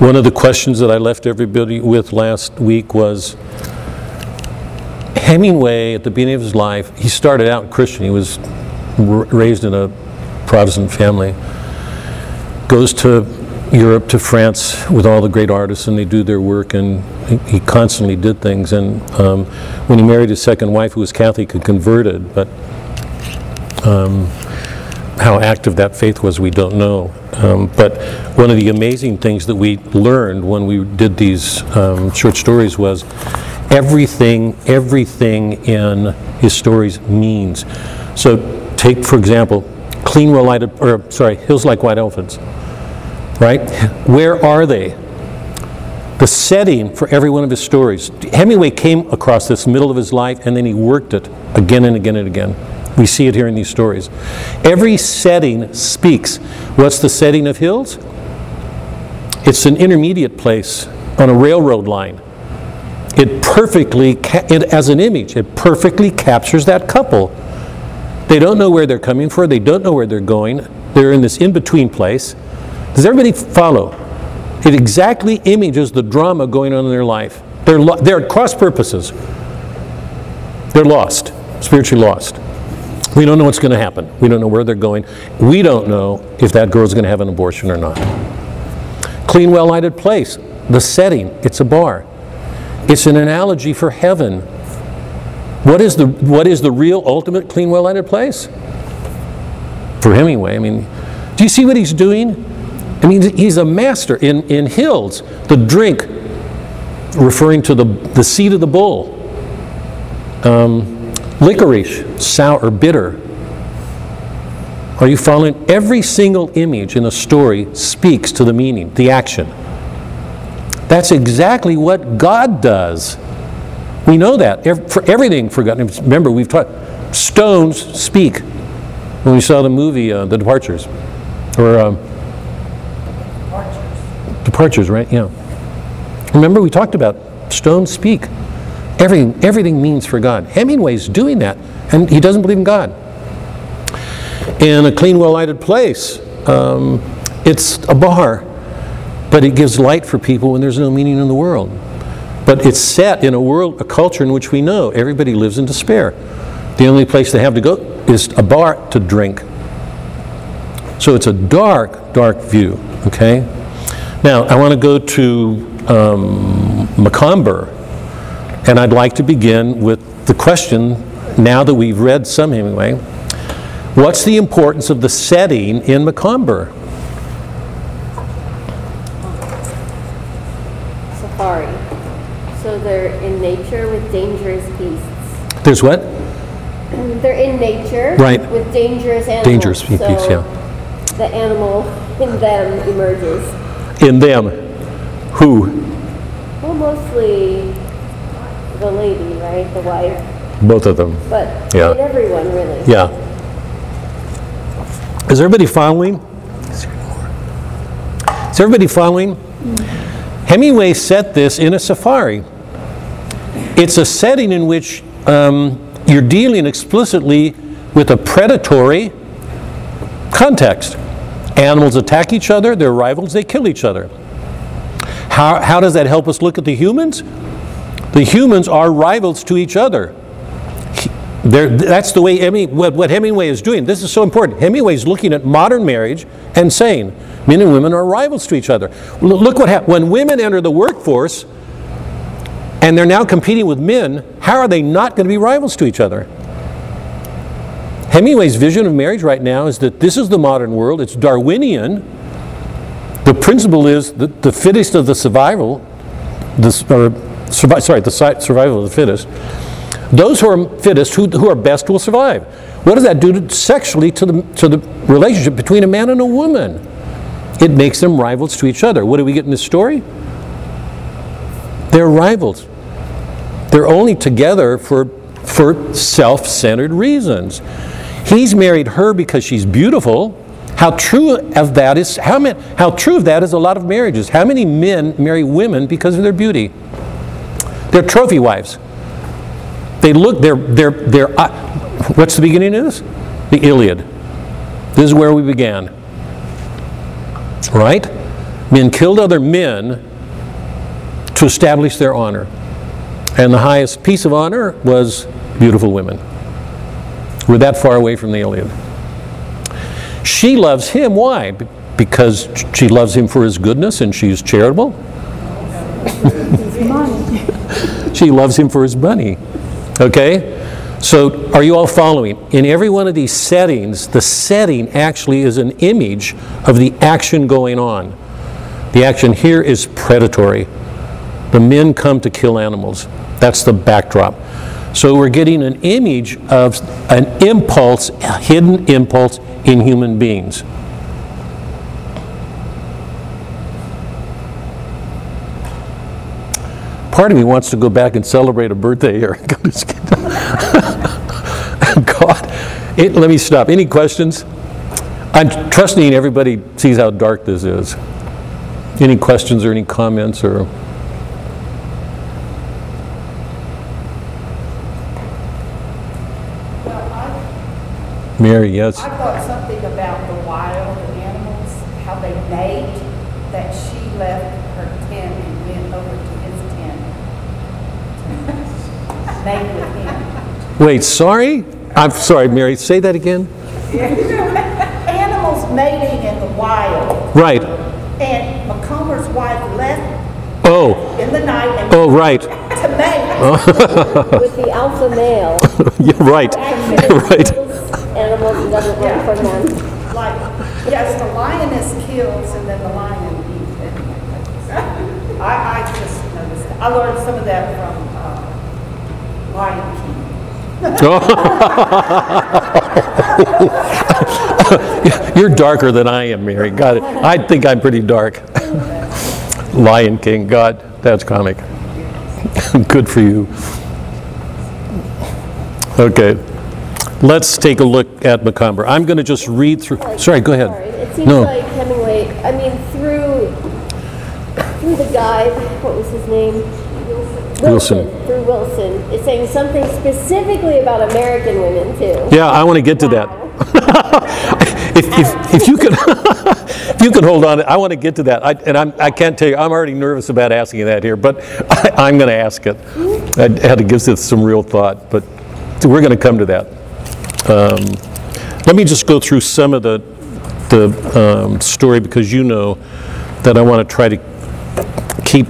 One of the questions that I left everybody with last week was, Hemingway, at the beginning of his life, he started out Christian. He was raised in a Protestant family. Goes to Europe to France with all the great artists, and they do their work, and he constantly did things. And when he married his second wife, who was Catholic, he converted, but how active that faith was, we don't know. But one of the amazing things that we learned when we did these short stories was everything in his stories means. So take, for example, Hills Like White Elephants. Right? Where are they? The setting for every one of his stories. Hemingway came across this middle of his life, and then he worked it again and again and again. We see it here in these stories. Every setting speaks. What's the setting of Hills? It's an intermediate place on a railroad line. It perfectly, as an image, it perfectly captures that couple. They don't know where they're coming from. They don't know where they're going. They're in this in-between place. Does everybody follow? It exactly images the drama going on in their life. They're at cross purposes. They're lost, spiritually lost. We don't know what's going to happen. We don't know where they're going. We don't know if that girl's going to have an abortion or not. Clean, Well Lighted Place. The setting. It's a bar. It's an analogy for heaven. What is the real ultimate clean, well lighted place? For Hemingway, I mean, do you see what he's doing? I mean, he's a master in Hills. The drink, referring to the seed of the bull. Licorice, sour or bitter. Are you following? Every single image in a story speaks to the meaning, the action. That's exactly what God does. We know that. For everything forgotten. Remember, we've taught stones speak. When we saw the movie, The Departures. Or Departures, right? Yeah. Remember, we talked about stones speak. Everything means for God. Hemingway's doing that, and he doesn't believe in God. In A Clean, Well Lighted Place, it's a bar, but it gives light for people when there's no meaning in the world. But it's set in a culture in which we know everybody lives in despair. The only place they have to go is a bar to drink. So it's a dark, dark view. Okay. Now I want to go to Macomber, and I'd like to begin with the question. Now that we've read some Hemingway, what's the importance of the setting in Macomber? So they're in nature with dangerous beasts. There's what? They're in nature, right, with dangerous animals. Dangerous beasts, so yeah. The animal in them emerges. In them? Who? Well, mostly the lady, right? The wife. Both of them. But yeah. In everyone, really. Yeah. Is everybody following? Mm-hmm. Hemingway set this in a safari. It's a setting in which you're dealing explicitly with a predatory context. Animals attack each other, they're rivals, they kill each other. How does that help us look at the humans? The humans are rivals to each other. That's the way what Hemingway is doing. This is so important. Hemingway's looking at modern marriage and saying men and women are rivals to each other. Look what happens. When women enter the workforce and they're now competing with men, how are they not going to be rivals to each other? Hemingway's vision of marriage right now is that this is the modern world. It's Darwinian. The principle is that the fittest of the survival, the survival of the fittest. Those who are fittest, who are best, will survive. What does that do sexually to the relationship between a man and a woman? It makes them rivals to each other. What do we get in this story? They're rivals. They're only together for self-centered reasons. He's married her because she's beautiful. How true of that is a lot of marriages. How many men marry women because of their beauty? They're trophy wives. They look, they're what's the beginning of this? The Iliad. This is where we began. Right? Men killed other men to establish their honor. And the highest piece of honor was beautiful women. We're that far away from the Iliad. She loves him. Why? because she loves him for his goodness and she's charitable? She loves him for his money. Okay? So are you all following? In every one of these settings, the setting actually is an image of the action going on. The action here is predatory. The men come to kill animals. That's the backdrop. So we're getting an image of an impulse, a hidden impulse in human beings. Part of me wants to go back and celebrate a birthday here. God, let me stop. Any questions? I'm trusting everybody sees how dark this is. Any questions or any comments or? Mary, yes. I thought something about the wild animals, how they made, that she left her tent and went over to his tent. Made with him. Wait, sorry? I'm sorry, Mary. Say that again. Animals mating in the wild. Right. And Macomer's wife left in the night. And right. To mate with the alpha male. You're right. Right. Animals doesn't work for men. Like, yes, the lioness kills and then the lion eats it. I just noticed that. I learned some of that from Lion King. You're darker than I am, Mary. Got it. I think I'm pretty dark. Lion King. God, that's comic. Good for you. Okay. Let's take a look at Macomber. I'm going to just read through. Sorry, go ahead. It seems like Hemingway, I mean, through the guy, what was his name? Wilson. Through Wilson. It's saying something specifically about American women, too. Yeah, I want to get to that. if you could if you could hold on, I want to get to that. I can't tell you, I'm already nervous about asking that here, but I'm going to ask it. I had to give this some real thought, but we're going to come to that. Let me just go through some of the story, because you know that I want to try to keep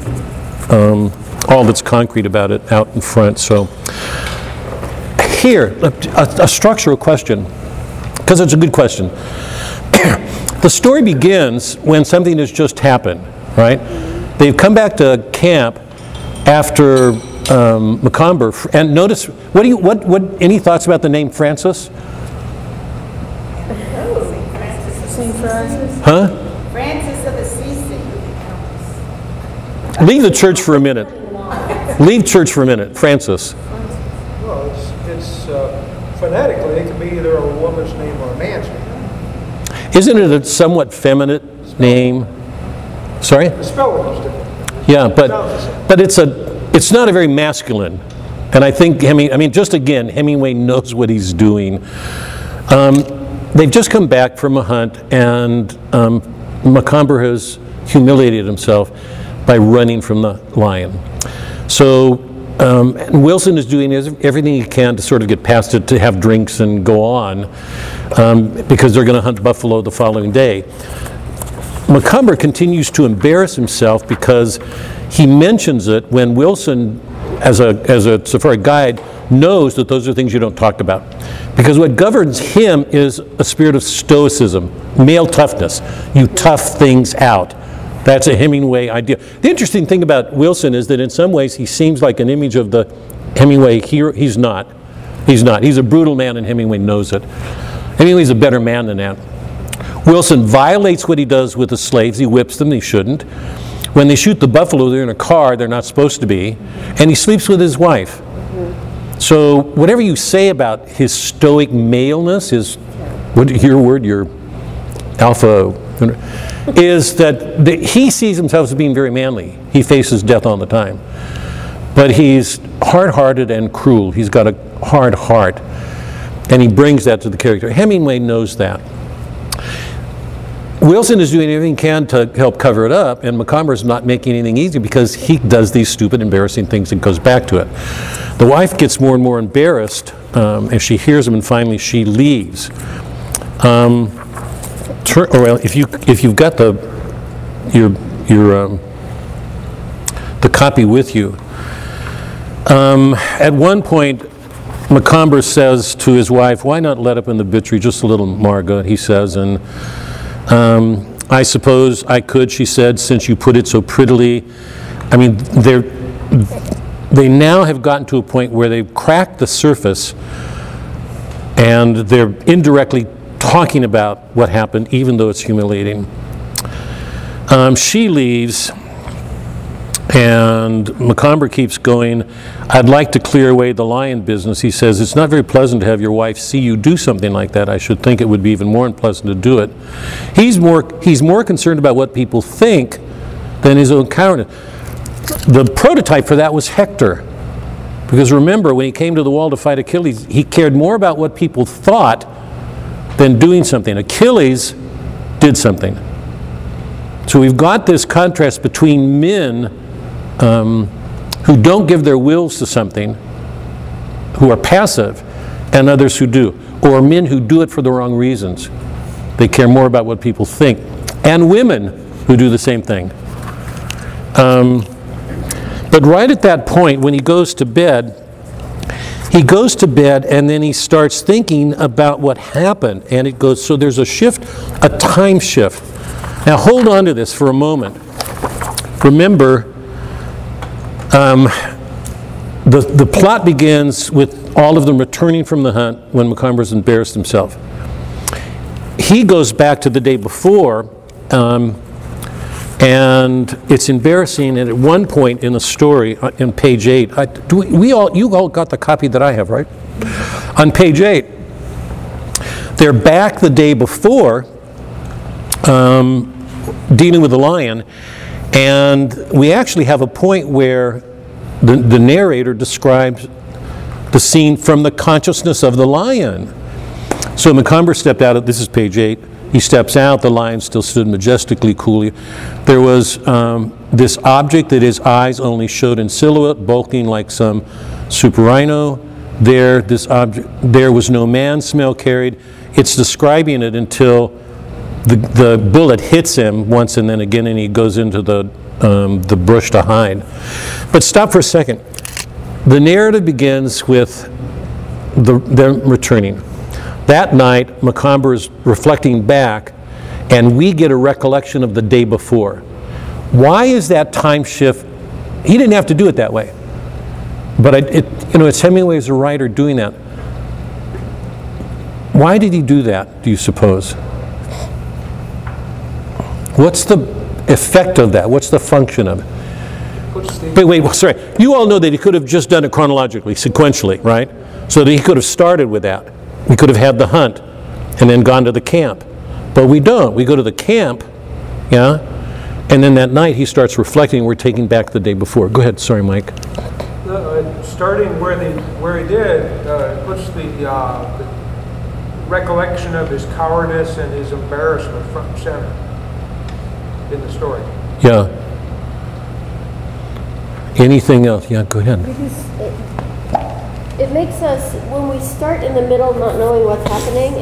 all that's concrete about it out in front. So here, a structural question, because it's a good question. The story begins when something has just happened, right? They've come back to camp after Macomber, and notice, any thoughts about the name Francis? Francis. Huh? Francis of Assisi. Leave the church for a minute. Francis. Well, it's phonetically, it can be either a woman's name or a man's name. Isn't it a somewhat feminine name? Sorry? The spelling is different. Yeah, but it's not a very masculine, and I think Hemingway knows what he's doing. They've just come back from a hunt, and Macomber has humiliated himself by running from the lion. So Wilson is doing everything he can to sort of get past it, to have drinks and go on, because they're going to hunt buffalo the following day. Macomber continues to embarrass himself because he mentions it when Wilson, as a safari guide, knows that those are things you don't talk about. Because what governs him is a spirit of stoicism, male toughness. You tough things out. That's a Hemingway idea. The interesting thing about Wilson is that in some ways he seems like an image of the Hemingway hero. He's not. He's a brutal man, and Hemingway knows it. Hemingway's a better man than that. Wilson violates what he does with the slaves. He whips them. He shouldn't. When they shoot the buffalo, they're in a car, they're not supposed to be, and he sleeps with his wife. Mm-hmm. So whatever you say about his stoic maleness, your alpha, is that he sees himself as being very manly. He faces death all the time. But he's hard-hearted and cruel. He's got a hard heart, and he brings that to the character. Hemingway knows that. Wilson is doing everything he can to help cover it up, and Macomber is not making anything easy because he does these stupid, embarrassing things and goes back to it. The wife gets more and more embarrassed as she hears him, and finally she leaves. around, if you've got the copy with you. At one point, Macomber says to his wife, "Why not let up in the bitchery just a little, Margot?" He says, and I suppose I could, she said, "since you put it so prettily." I mean, they now have gotten to a point where they've cracked the surface, and they're indirectly talking about what happened, even though it's humiliating. She leaves, and Macomber keeps going. "I'd like to clear away the lion business," he says. "It's not very pleasant to have your wife see you do something like that. I should think it would be even more unpleasant to do it." He's more concerned about what people think than his own cowardice. The prototype for that was Hector. Because remember, when he came to the wall to fight Achilles, he cared more about what people thought than doing something. Achilles did something. So we've got this contrast between men who don't give their wills to something, who are passive, and others who do. Or men who do it for the wrong reasons. They care more about what people think. And women who do the same thing. But right at that point, when he goes to bed and then he starts thinking about what happened, and it goes, so there's a shift, a time shift. Now hold on to this for a moment. Remember, the plot begins with all of them returning from the hunt when Macomber's embarrassed himself. He goes back to the day before, and it's embarrassing. And at one point in the story, in page 8, you all got the copy that I have, right? On page 8, they're back the day before, dealing with the lion, and we actually have a point where the narrator describes the scene from the consciousness of the lion. So Macomber stepped out. This is page 8. He steps out, the lion still stood majestically, coolly. There was this object that his eyes only showed in silhouette, bulking like some superrhino. There was no man smell carried. It's describing it until the bullet hits him once and then again, and he goes into the brush to hide. But stop for a second. The narrative begins with them returning. That night, Macomber is reflecting back, and we get a recollection of the day before. Why is that time shift? He didn't have to do it that way, but it's Hemingway as a writer doing that. Why did he do that, do you suppose? What's the effect of that? What's the function of it? Wait, sorry. You all know that he could have just done it chronologically, sequentially, right? So that he could have started with that. We could have had the hunt and then gone to the camp. But we don't. We go to the camp, yeah? And then that night he starts reflecting, we're taking back the day before. Go ahead. Sorry, Mike. Starting where he did, puts the recollection of his cowardice and his embarrassment front and center in the story. Yeah. Anything else? Yeah, go ahead. It makes us, when we start in the middle not knowing what's happening,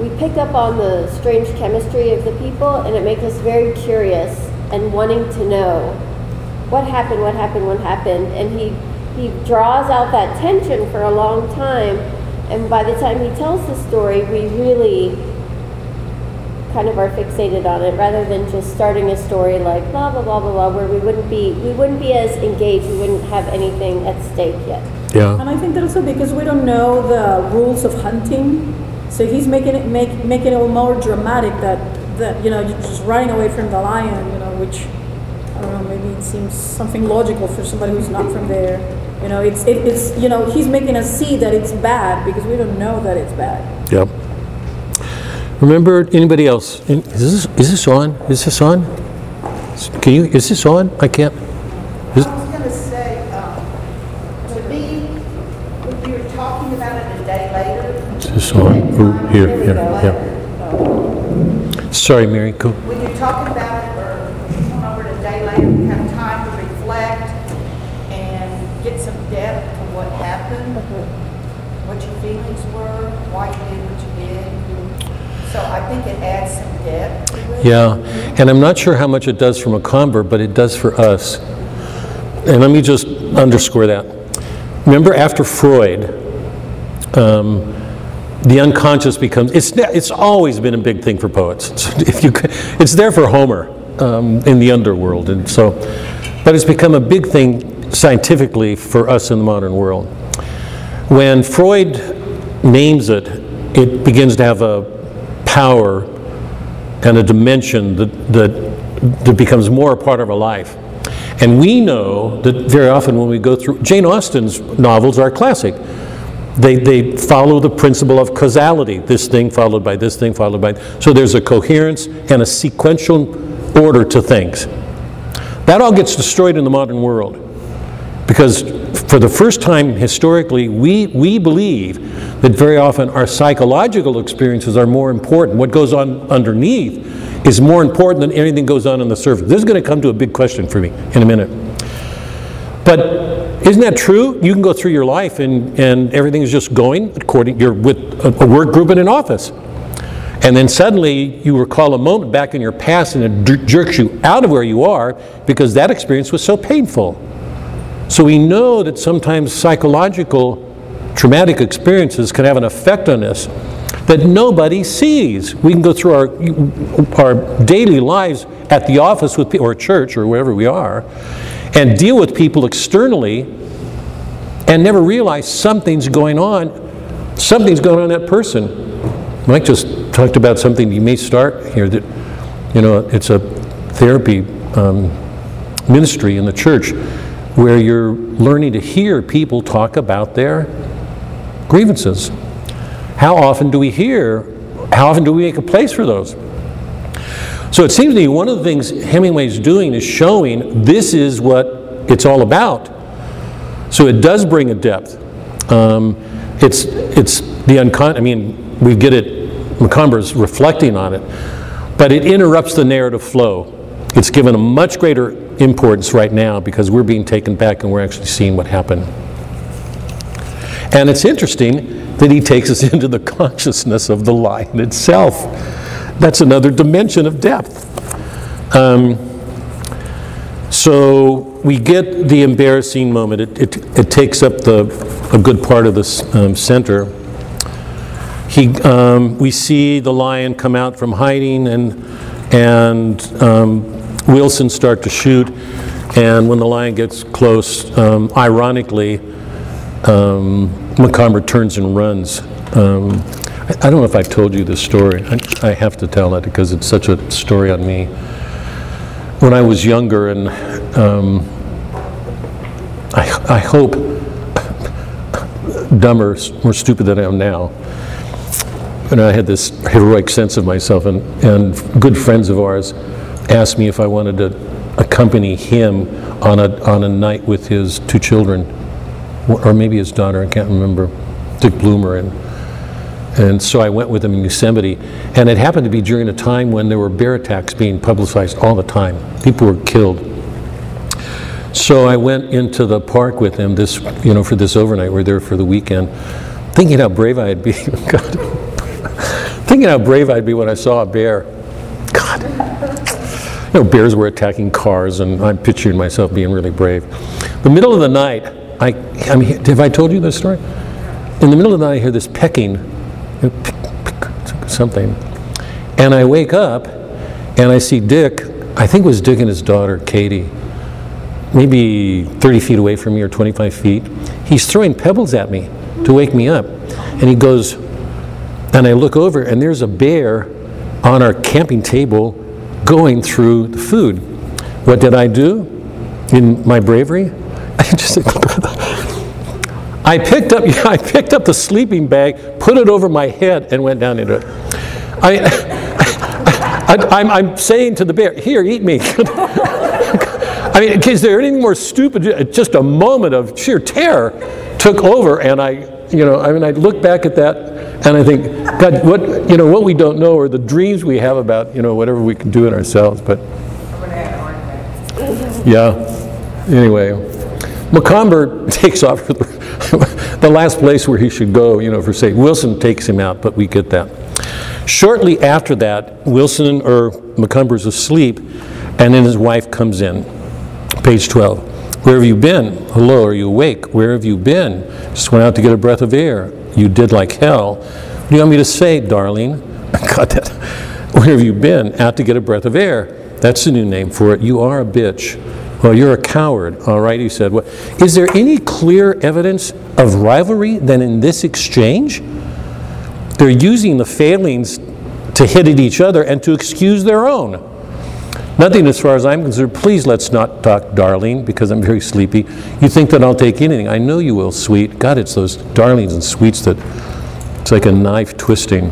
we pick up on the strange chemistry of the people, and it makes us very curious and wanting to know what happened. And he draws out that tension for a long time, and by the time he tells the story, we really kind of are fixated on it, rather than just starting a story like blah blah blah blah blah, where we wouldn't be as engaged, we wouldn't have anything at stake yet. Yeah. And I think that also because we don't know the rules of hunting, so he's making it all more dramatic that you're just running away from the lion, which I don't know, maybe it seems something logical for somebody who's not from there. It's he's making us see that it's bad because we don't know that it's bad. Yep. Remember, anybody else? Is this on? Is this on? Is this on? I can't. I was going to say, to me, when you were talking about it a day later. Is this on? Ooh, here. Yeah. Sorry, Mary. Go. When you're talking about it, or come over it a day later, you have time to reflect and get some depth to what happened, what your feelings were, why you did what you did. So I I think it adds some depth to it. Yeah, and I'm not sure how much it does from a convert, but it does for us. And let me just underscore that. Remember, after Freud, the unconscious becomes, it's always been a big thing for poets. It's there for Homer in the underworld, and so, but it's become a big thing scientifically for us in the modern world. When Freud names it, it begins to have a power and a dimension that becomes more a part of our life. And we know that very often when we go through, Jane Austen's novels are classic. They follow the principle of causality. This thing followed by this thing followed by. So there's a coherence and a sequential order to things. That all gets destroyed in the modern world. Because for the first time historically, we believe that very often our psychological experiences are more important. What goes on underneath is more important than anything goes on the surface. This is going to come to a big question for me in a minute. But isn't that true? You can go through your life and everything is just going according, you're with a work group in an office. And then suddenly you recall a moment back in your past and it jerks you out of where you are because that experience was so painful. So we know that sometimes psychological traumatic experiences can have an effect on us that nobody sees. We can go through our daily lives at the office with people, or church or wherever we are, and deal with people externally and never realize something's going on. Something's going on in that person. Mike just talked about something you may start here that, you know, it's a therapy ministry in the church where you're learning to hear people talk about their grievances. How often do we make a place for those? So it seems to me one of the things Hemingway's doing is showing this is what it's all about. So it does bring a depth. It's the unconscious, I mean, we get it, Macomber's reflecting on it, but it interrupts the narrative flow. It's given a much greater importance right now because we're being taken back and we're actually seeing what happened. And it's interesting that he takes us into the consciousness of the line itself. That's another dimension of depth. So we get the embarrassing moment. It takes up a good part of the center. We see the lion come out from hiding and Wilson start to shoot, and when the lion gets close, ironically, Macomber turns and runs. I don't know if I've told you this story. I have to tell it because it's such a story on me. When I was younger, and I hope dumber, more stupid than I am now, and I had this heroic sense of myself, and good friends of ours asked me if I wanted to accompany him on a night with his two children, or maybe his daughter, I can't remember, Dick Bloomer, and so I went with him in Yosemite, and it happened to be during a time when there were bear attacks being publicized all the time. People were killed. So I went into the park with him for this overnight. We're there for the weekend, thinking how brave I'd be. God. Thinking how brave I'd be when I saw a bear. God. You know, bears were attacking cars, and I'm picturing myself being really brave. The middle of the night, have I told you this story? In the middle of the night, I hear this pecking, something, and I wake up, and I see Dick, I think it was Dick and his daughter, Katie, maybe 30 feet away from me or 25 feet. He's throwing pebbles at me to wake me up, and he goes, and I look over, and there's a bear on our camping table going through the food. What did I do in my bravery? I picked up the sleeping bag, put it over my head, and went down into it. I'm saying to the bear, "Here, eat me." I mean, is there anything more stupid? Just a moment of sheer terror took over, and I look back at that and I think, God, what we don't know are the dreams we have about, whatever we can do in ourselves, but. Yeah, anyway. Macomber takes off for the last place where he should go, for say, Wilson takes him out, but we get that. Shortly after that, Wilson or McCumber's asleep, and then his wife comes in. Page 12. Where have you been? Hello, are you awake? Where have you been? Just went out to get a breath of air. You did like hell. What do you want me to say, darling? I got that. Where have you been? Out to get a breath of air. That's the new name for it. You are a bitch. Well, you're a coward. All right, he said. Well, is there any clear evidence of rivalry than in this exchange? They're using the failings to hit at each other and to excuse their own. Nothing as far as I'm concerned. Please let's not talk, darling, because I'm very sleepy. You think that I'll take anything. I know you will, sweet. God, it's those darlings and sweets that it's like a knife twisting.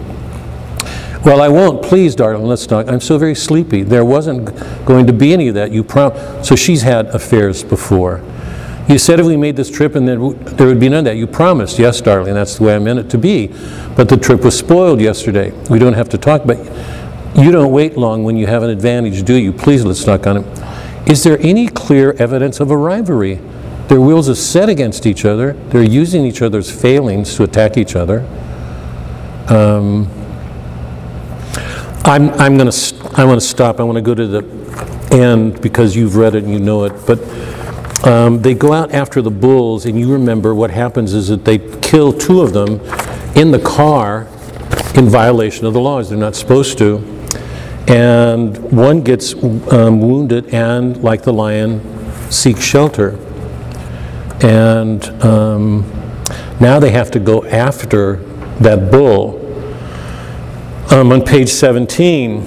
Well, I won't. Please, darling, let's not. I'm so very sleepy. There wasn't going to be any of that. So she's had affairs before. You said if we made this trip and there would be none of that. You promised. Yes, darling, that's the way I meant it to be. But the trip was spoiled yesterday. We don't have to talk about it. You don't wait long when you have an advantage, do you? Please let's knock on it. Is there any clear evidence of a rivalry? Their wills are set against each other. They're using each other's failings to attack each other. I want to stop. I want to go to the end because you've read it and you know it. But they go out after the bulls, and you remember what happens is that they kill two of them in the car in violation of the laws. They're not supposed to. And one gets wounded and, like the lion, seeks shelter. And now they have to go after that bull. On page 17,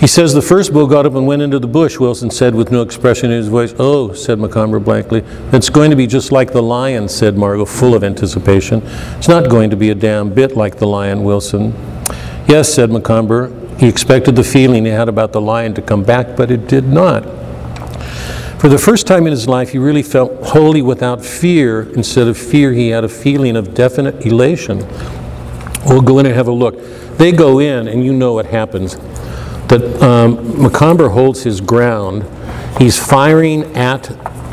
he says, the first bull got up and went into the bush, Wilson said with no expression in his voice. Oh, said Macomber blankly. It's going to be just like the lion, said Margot, full of anticipation. It's not going to be a damn bit like the lion, Wilson. Yes, said Macomber. He expected the feeling he had about the lion to come back, but it did not. For the first time in his life, he really felt wholly without fear. Instead of fear, he had a feeling of definite elation. We'll go in and have a look. They go in, and you know what happens. But Macomber holds his ground. He's firing at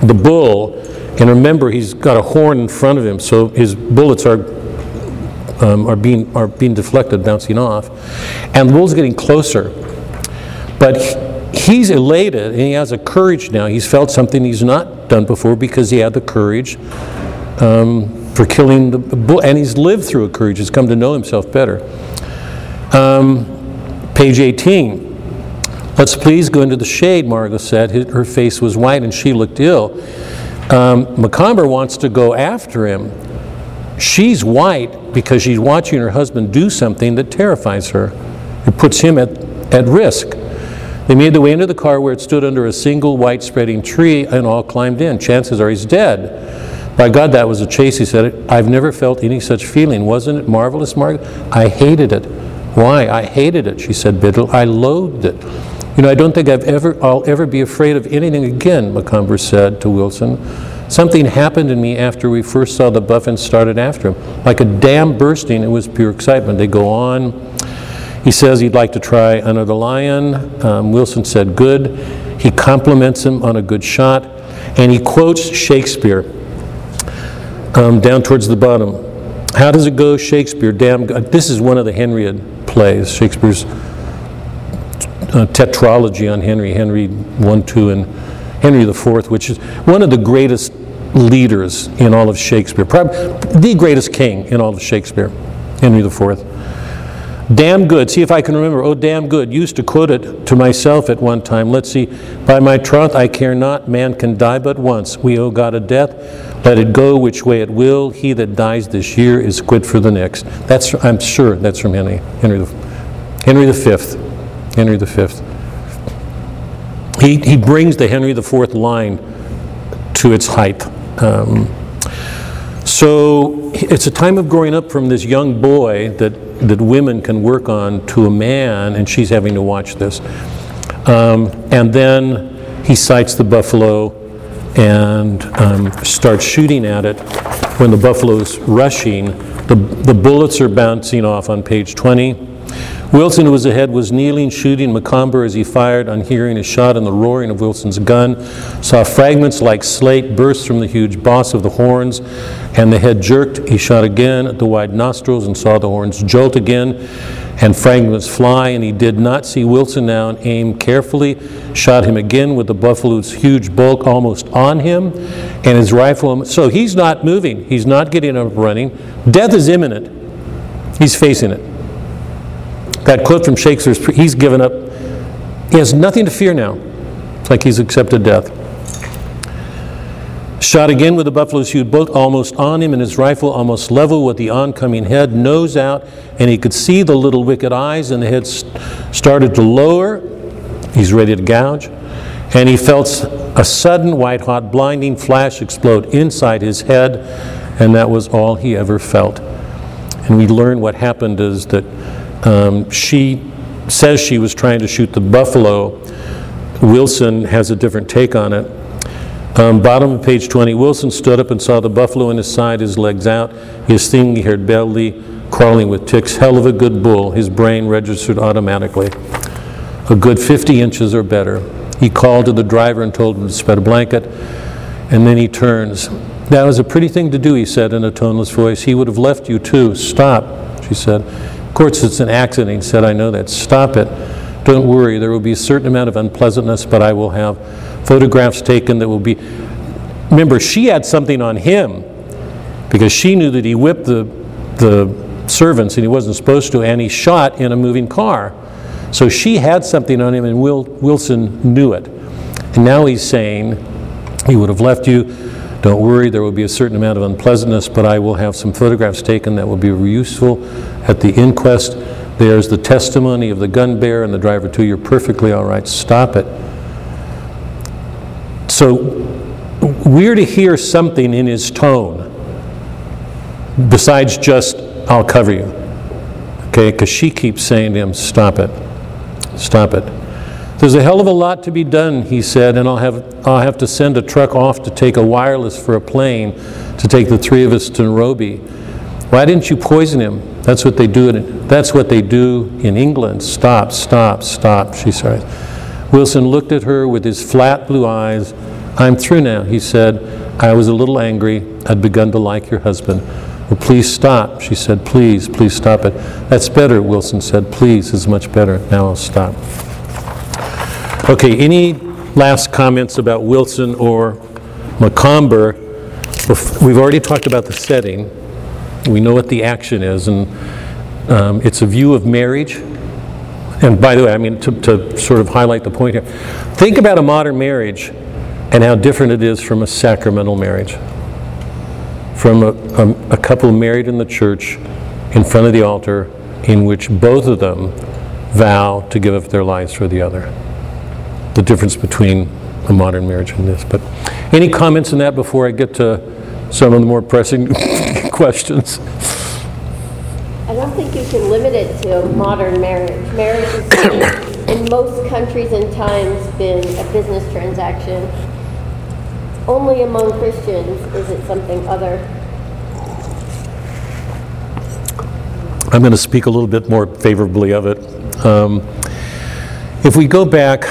the bull, and remember, he's got a horn in front of him, so his bullets are being deflected, bouncing off, and the bull's getting closer. But he's elated, and he has a courage now. He's felt something he's not done before because he had the courage for killing the bull, and he's lived through a courage. He's come to know himself better. Page 18. Let's please go into the shade, Margot said. Her face was white and she looked ill. Macomber wants to go after him. She's white because she's watching her husband do something that terrifies her. It puts him at risk. They made their way into the car where it stood under a single white spreading tree and all climbed in. Chances are he's dead. By God, that was a chase, he said. I've never felt any such feeling. Wasn't it marvelous, Margot? I hated it. Why? I hated it, she said bitterly. I loathed it. You know, I don't think I'll ever be afraid of anything again, Macomber said to Wilson. Something happened in me after we first saw the buff and started after him. Like a dam bursting, it was pure excitement. They go on. He says he'd like to try another lion. Wilson said good. He compliments him on a good shot. And he quotes Shakespeare down towards the bottom. How does it go, Shakespeare? Damn God. This is one of the Henriad plays, Shakespeare's tetralogy on Henry 1, 2, and Henry the Fourth, which is one of the greatest leaders in all of Shakespeare, probably the greatest king in all of Shakespeare, Henry the Fourth. Damn good. See if I can remember. Oh, damn good. Used to quote it to myself at one time. Let's see. By my troth, I care not. Man can die but once. We owe God a death. Let it go which way it will. He that dies this year is quit for the next. That's, I'm sure, that's from Henry the Fifth. Henry the Fifth. He brings the Henry the Fourth line to its height. So it's a time of growing up from this young boy that women can work on to a man, and she's having to watch this. And then he sights the buffalo and starts shooting at it. When the buffalo's rushing, the bullets are bouncing off on page 20. Wilson, who was ahead, was kneeling, shooting. Macomber, as he fired, on hearing a shot and the roaring of Wilson's gun, saw fragments like slate burst from the huge boss of the horns, and the head jerked. He shot again at the wide nostrils and saw the horns jolt again, and fragments fly, and he did not see Wilson now, and aimed carefully, shot him again with the buffalo's huge bulk almost on him, and his rifle. So he's not moving. He's not getting up running. Death is imminent. He's facing it. That quote from Shakespeare, he's given up. He has nothing to fear now. It's like he's accepted death. Shot again with the buffalo's huge bulk almost on him, and his rifle almost level with the oncoming head, nose out, and he could see the little wicked eyes, and the head started to lower. He's ready to gouge. And he felt a sudden white-hot blinding flash explode inside his head, and that was all he ever felt. And we learn what happened is that she says she was trying to shoot the buffalo. Wilson has a different take on it. Bottom of page 20, Wilson stood up and saw the buffalo in his side, his legs out, his thinly haired belly crawling with ticks. Hell of a good bull. His brain registered automatically. A good 50 inches or better. He called to the driver and told him to spread a blanket, and then he turns. That was a pretty thing to do, he said in a toneless voice. He would have left you too. Stop, she said. Of course, it's an accident, he said. I know that. Stop it. Don't worry. There will be a certain amount of unpleasantness, but I will have photographs taken that will be... Remember, she had something on him because she knew that he whipped the servants and he wasn't supposed to, and he shot in a moving car. So she had something on him, and Wilson knew it. And now he's saying, he would have left you. Don't worry, there will be a certain amount of unpleasantness, but I will have some photographs taken that will be useful at the inquest. There's the testimony of the gun bearer and the driver too. You're perfectly all right. Stop it. So we're to hear something in his tone besides just, I'll cover you. Okay, because she keeps saying to him, stop it. Stop it. There's a hell of a lot to be done, he said, and I'll have to send a truck off to take a wireless for a plane to take the three of us to Nairobi. Why didn't you poison him? That's what they do in England. Stop, stop, stop, she said. Wilson looked at her with his flat blue eyes. I'm through now, he said. I was a little angry. I'd begun to like your husband. Well, please stop, she said. Please, please stop it. That's better, Wilson said. Please is much better. Now I'll stop. Okay, any last comments about Wilson or Macomber? We've already talked about the setting. We know what the action is, and it's a view of marriage. And by the way, I mean, to sort of highlight the point here, think about a modern marriage and how different it is from a sacramental marriage. From a couple married in the church in front of the altar in which both of them vow to give up their lives for the other. The difference between a modern marriage and this. But any comments on that before I get to some of the more pressing questions? I don't think you can limit it to modern marriage. Marriage has been, in most countries and times, been a business transaction. Only among Christians is it something other. I'm going to speak a little bit more favorably of it. If we go back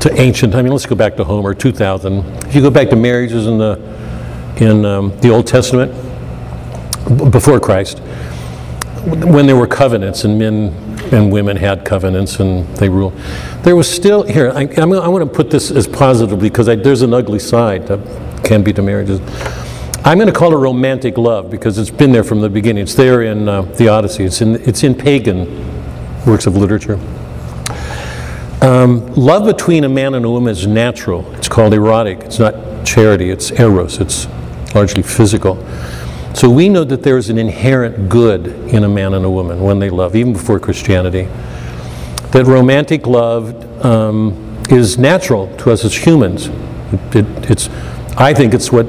to ancient, let's go back to Homer, 2000. If you go back to marriages in the Old Testament, before Christ, when there were covenants and men and women had covenants and they ruled, there was still, here, I want to put this as positively because there's an ugly side that can be to marriages. I'm going to call it romantic love because it's been there from the beginning. It's there in the Odyssey. It's in pagan works of literature. Love between a man and a woman is natural. It's called erotic. It's not charity. It's eros. It's largely physical. So we know that there is an inherent good in a man and a woman when they love, even before Christianity. That romantic love is natural to us as humans. I think it's what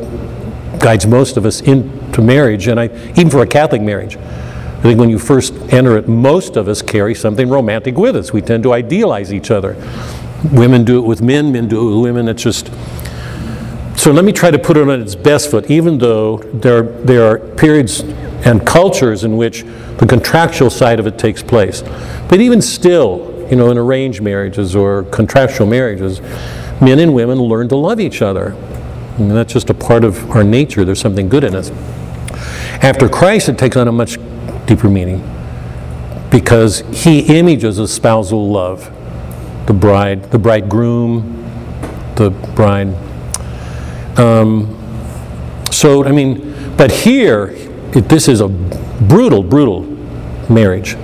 guides most of us into marriage, and even for a Catholic marriage. I think when you first enter it, most of us carry something romantic with us. We tend to idealize each other. Women do it with men, men do it with women. It's just... So let me try to put it on its best foot, even though there are periods and cultures in which the contractual side of it takes place. But even still, you know, in arranged marriages or contractual marriages, men and women learn to love each other. I mean, that's just a part of our nature. There's something good in us. After Christ, it takes on a much deeper meaning because he images a spousal love. The bride, the bridegroom, the bride. So, I mean, but here, this is a brutal, brutal marriage.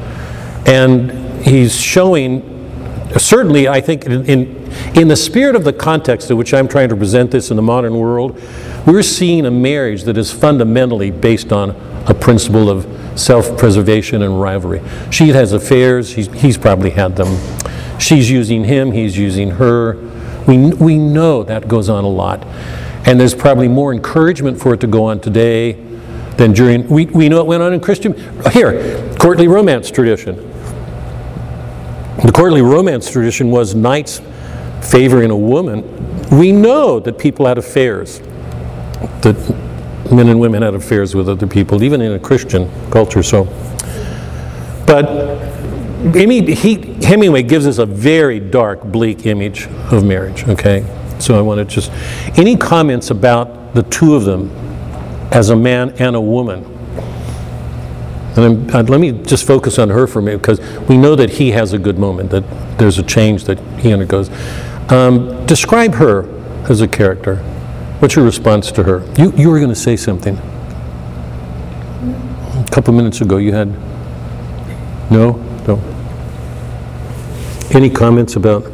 And he's showing, certainly, I think, in the spirit of the context in which I'm trying to present this in the modern world, we're seeing a marriage that is fundamentally based on a principle of self-preservation and rivalry. She has affairs, he's probably had them. She's using him, he's using her. We know that goes on a lot. And there's probably more encouragement for it to go on today than during... We know it went on in Christian... Here, courtly romance tradition. The courtly romance tradition was knights favoring a woman. We know that people had affairs, that men and women had affairs with other people, even in a Christian culture. So, but Hemingway gives us a very dark, bleak image of marriage, okay? So I want to just... Any comments about the two of them as a man and a woman? And let me just focus on her for a minute, because we know that he has a good moment, that there's a change that he undergoes. Describe her as a character. What's your response to her? You were going to say something. A couple minutes ago you had... No? No. Any comments about...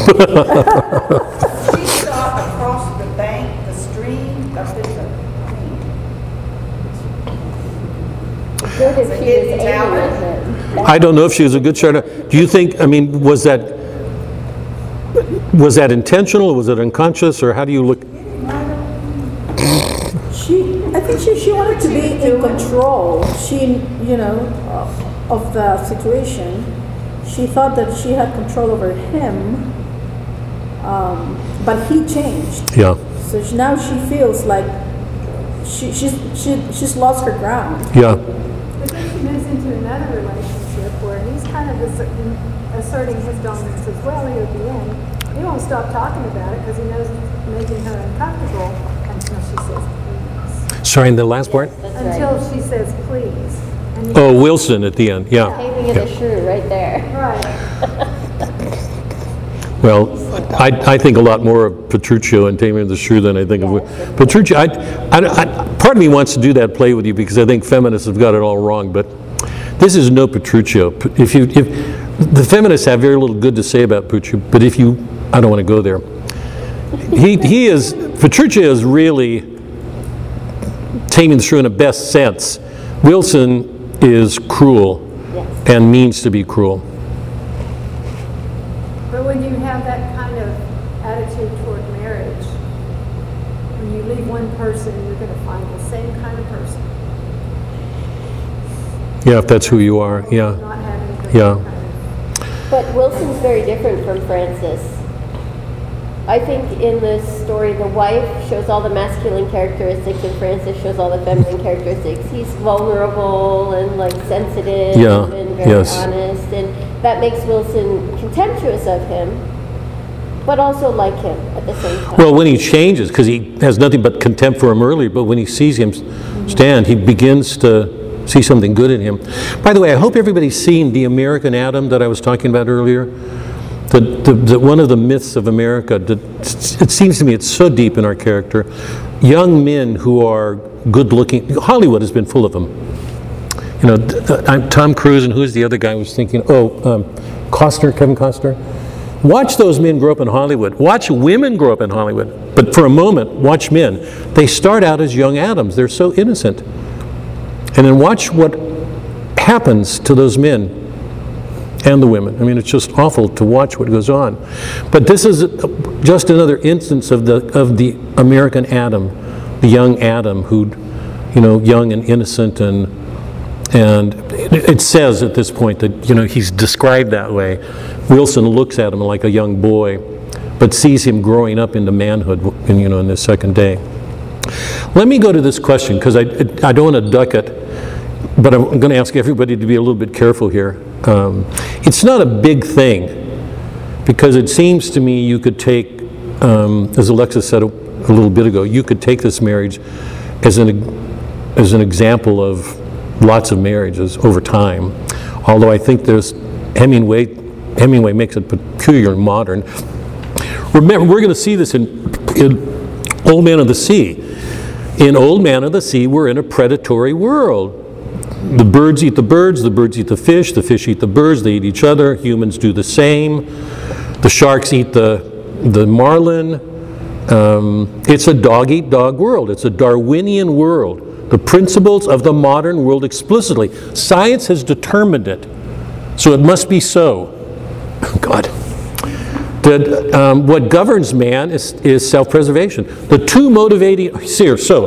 She shot across the bank, the stream, up in the hidden talent. I don't know if she was a good shot. Do you think? I mean, was that intentional? Was it unconscious, or how do you look? I think she wanted to be in control. She, you know, of the situation. She thought that she had control over him. But he changed. Yeah. So now she feels like she's lost her ground. Yeah. But then she moves into another relationship where he's kind of asserting his dominance as well here at the end. He won't stop talking about it because he knows it's making her uncomfortable until she says please. Sorry, in the last part? Yes, until right. She says please. And oh, Wilson at the end, yeah. Paving in the shoe right there. Right. Well, I think a lot more of Petruchio and Taming of the Shrew than I think of Petruchio. Part of me wants to do that play with you because I think feminists have got it all wrong, but this is no Petruchio. If the feminists have very little good to say about Petruchio, but I don't want to go there. Petruchio is really Taming the Shrew in the best sense. Wilson is cruel and means to be cruel. But when you have that kind of attitude toward marriage, when you leave one person, you're going to find the same kind of person. Yeah, if that's who you are. Yeah. Yeah. But Wilson's very different from Francis. I think in this story, the wife shows all the masculine characteristics, and Francis shows all the feminine characteristics. He's vulnerable and like sensitive and very honest, and that makes Wilson contemptuous of him, but also like him at the same time. Well, when he changes, because he has nothing but contempt for him earlier, but when he sees him stand, he begins to see something good in him. By the way, I hope everybody's seen The American Adam that I was talking about earlier. The one of the myths of America, it seems to me it's so deep in our character. Young men who are good looking, Hollywood has been full of them. You know, Tom Cruise and who's the other guy was thinking, Costner, Kevin Costner. Watch those men grow up in Hollywood. Watch women grow up in Hollywood. But for a moment, watch men. They start out as young Adams. They're so innocent. And then watch what happens to those men and the women. I mean, it's just awful to watch what goes on. But this is just another instance of the American Adam, the young Adam who, you know, young and innocent and it says at this point that, you know, he's described that way. Wilson looks at him like a young boy, but sees him growing up into manhood in this second day. Let me go to this question, because I don't want to duck it, but I'm going to ask everybody to be a little bit careful here. It's not a big thing, because it seems to me you could take, as Alexa said a little bit ago, you could take this marriage as an example of lots of marriages over time. Although I think there's Hemingway makes it peculiar and modern. Remember, we're going to see this in Old Man of the Sea. In Old Man of the Sea, we're in a predatory world. The birds eat the birds, the birds eat the fish eat the birds, they eat each other, humans do the same. The sharks eat the marlin. It's a dog-eat-dog world. It's a Darwinian world. The principles of the modern world explicitly. Science has determined it, so it must be so. Oh, God. That what governs man is self-preservation. The two motivating... So,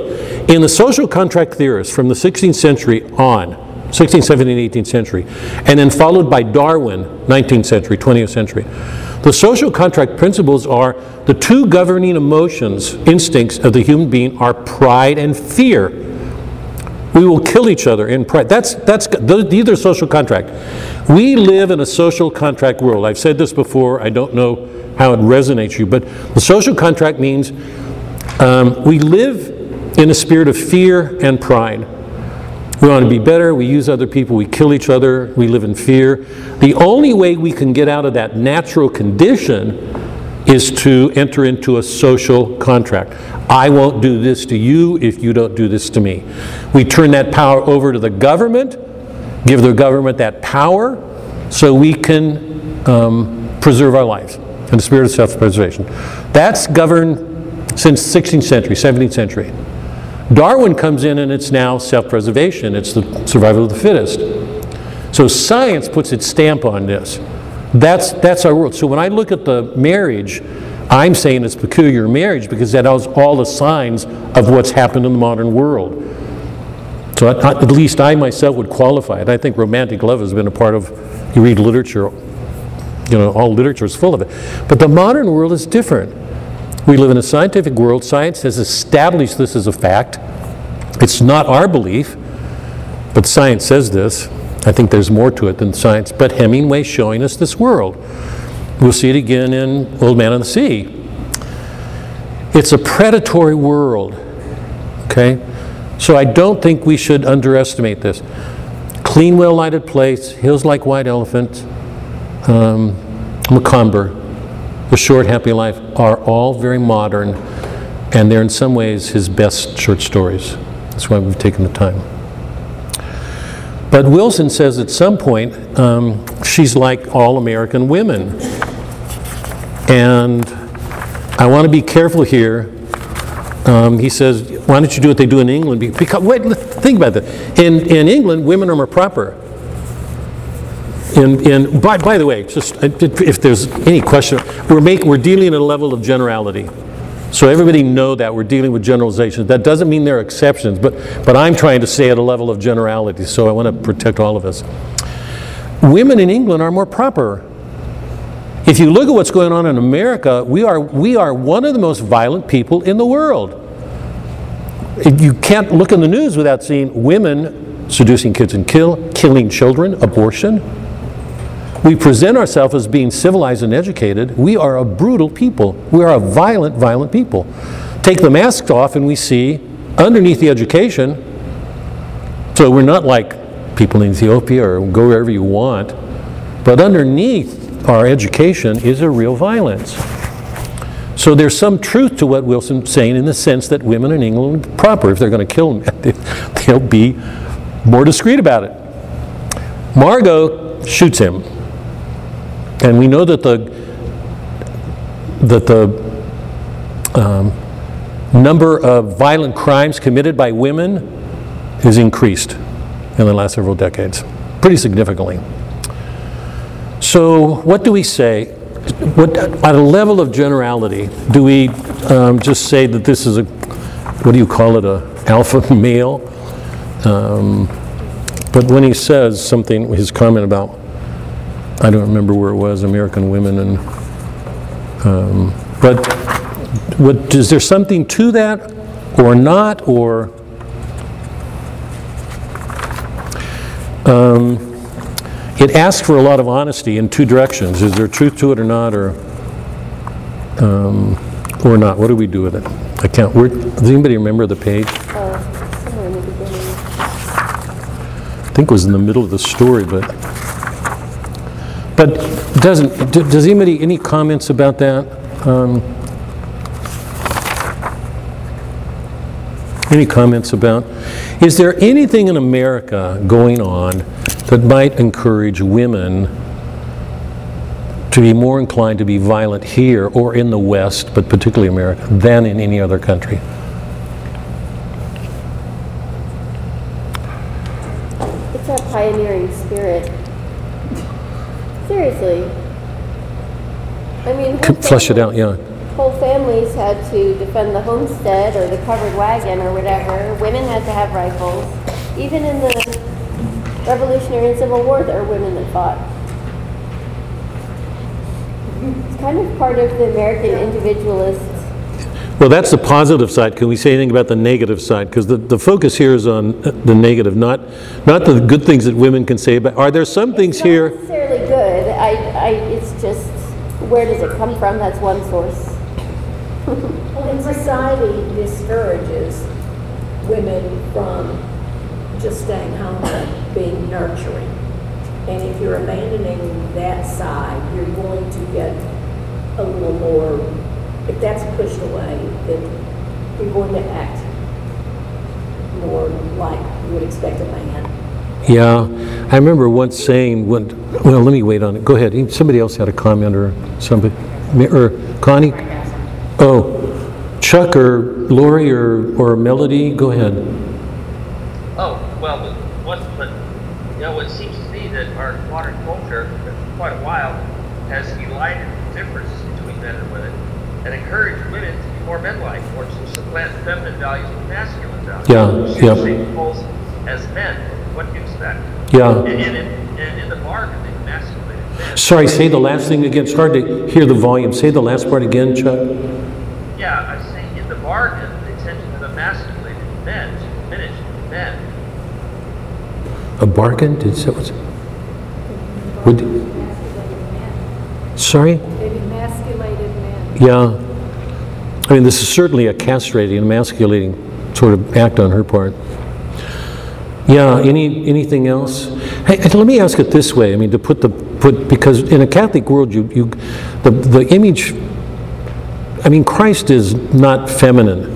in the social contract theorists from the 16th century on, 16th, 17th, 18th century, and then followed by Darwin, 19th century, 20th century, the social contract principles are the two governing emotions, instincts of the human being are pride and fear. We will kill each other in pride. These are social contract. We live in a social contract world. I've said this before. I don't know how it resonates you, but the social contract means we live in a spirit of fear and pride. We want to be better, we use other people, we kill each other, we live in fear. The only way we can get out of that natural condition is to enter into a social contract. I won't do this to you if you don't do this to me. We turn that power over to the government, give the government that power, so we can preserve our lives in the spirit of self-preservation. That's governed since 16th century, 17th century. Darwin comes in and it's now self-preservation. It's the survival of the fittest. So science puts its stamp on this. That's our world. So when I look at the marriage, I'm saying it's peculiar marriage because that has all the signs of what's happened in the modern world. So at least I myself would qualify it. I think romantic love has been a part of, you read literature, you know, all literature is full of it. But the modern world is different. We live in a scientific world. Science has established this as a fact. It's not our belief, but science says this. I think there's more to it than science, but Hemingway showing us this world. We'll see it again in Old Man of the Sea. It's a predatory world, okay? So I don't think we should underestimate this. Clean, Well Lighted Place, Hills Like White Elephants, Macomber, The Short Happy Life are all very modern, and they're in some ways his best short stories. That's why we've taken the time. But Wilson says at some point, she's like all American women. And I want to be careful here. He says, why don't you do what they do in England? Because, wait, think about that. In England, women are more proper. By the way, just if there's any question, we're dealing at a level of generality. So everybody know that we're dealing with generalizations. That doesn't mean there are exceptions, but I'm trying to say at a level of generality, so I want to protect all of us. Women in England are more proper. If you look at what's going on in America, we are one of the most violent people in the world. You can't look in the news without seeing women seducing kids and killing children, abortion. We present ourselves as being civilized and educated. We are a brutal people. We are a violent, violent people. Take the masks off and we see underneath the education. So we're not like people in Ethiopia or go wherever you want. But underneath our education is a real violence. So there's some truth to what Wilson's saying in the sense that women in England are proper. If they're going to kill them, they'll be more discreet about it. Margot shoots him. And we know that the number of violent crimes committed by women has increased in the last several decades, pretty significantly. So what do we say? At a level of generality, do we just say that this is an alpha male? But when he says something, his comment about, I don't remember where it was, American women, and but is there something to that? or not, or it asks for a lot of honesty in two directions. Is there truth to it or not, or not? What do we do with it? I can't. Does anybody remember the page? Somewhere in the beginning. I think it was in the middle of the story, but doesn't. Does anybody any comments about that? Any comments about, is there anything in America going on that might encourage women to be more inclined to be violent here or in the West, but particularly America, than in any other country? It's that pioneering spirit. Seriously. I mean, flesh it out, yeah. Whole families had to defend the homestead or the covered wagon or whatever. Women had to have rifles. Even in the Revolutionary and Civil War, there were women that fought. It's kind of part of the American individualist. Well, that's the positive side. Can we say anything about the negative side? Because the focus here is on the negative, not the good things that women can say. But are there some things here? It's not necessarily good. It's just, where does it come from? That's one source. Well, in society discourages women from just staying home and being nurturing. And if you're abandoning that side, you're going to get a little more, if that's pushed away, then you're going to act more like you would expect a man. Yeah. I remember once saying, well, let me wait on it. Go ahead. Somebody else had a comment or somebody, or Connie? Oh, Chuck or Lori or Melody, go ahead. Oh, well, it seems to me that our modern culture, for quite a while, has elided the difference between men and women and encouraged women to be more men-like, or to supplant feminine values with masculine values. Yeah, yeah. As men, what do you expect? Yeah. And in the bargain, they emasculated men. Sorry, say the last thing again. It's hard to hear the volume. Say the last part again, Chuck. Yeah, I was saying in the bargain, they tend to have emasculated men, to diminish men. A bargain? Did so? Would? Sorry. They've emasculated men. Yeah. I mean, this is certainly a castrating, emasculating sort of act on her part. Yeah. Anything else? Hey, let me ask it this way. I mean, to put because in a Catholic world, the image. I mean, Christ is not feminine,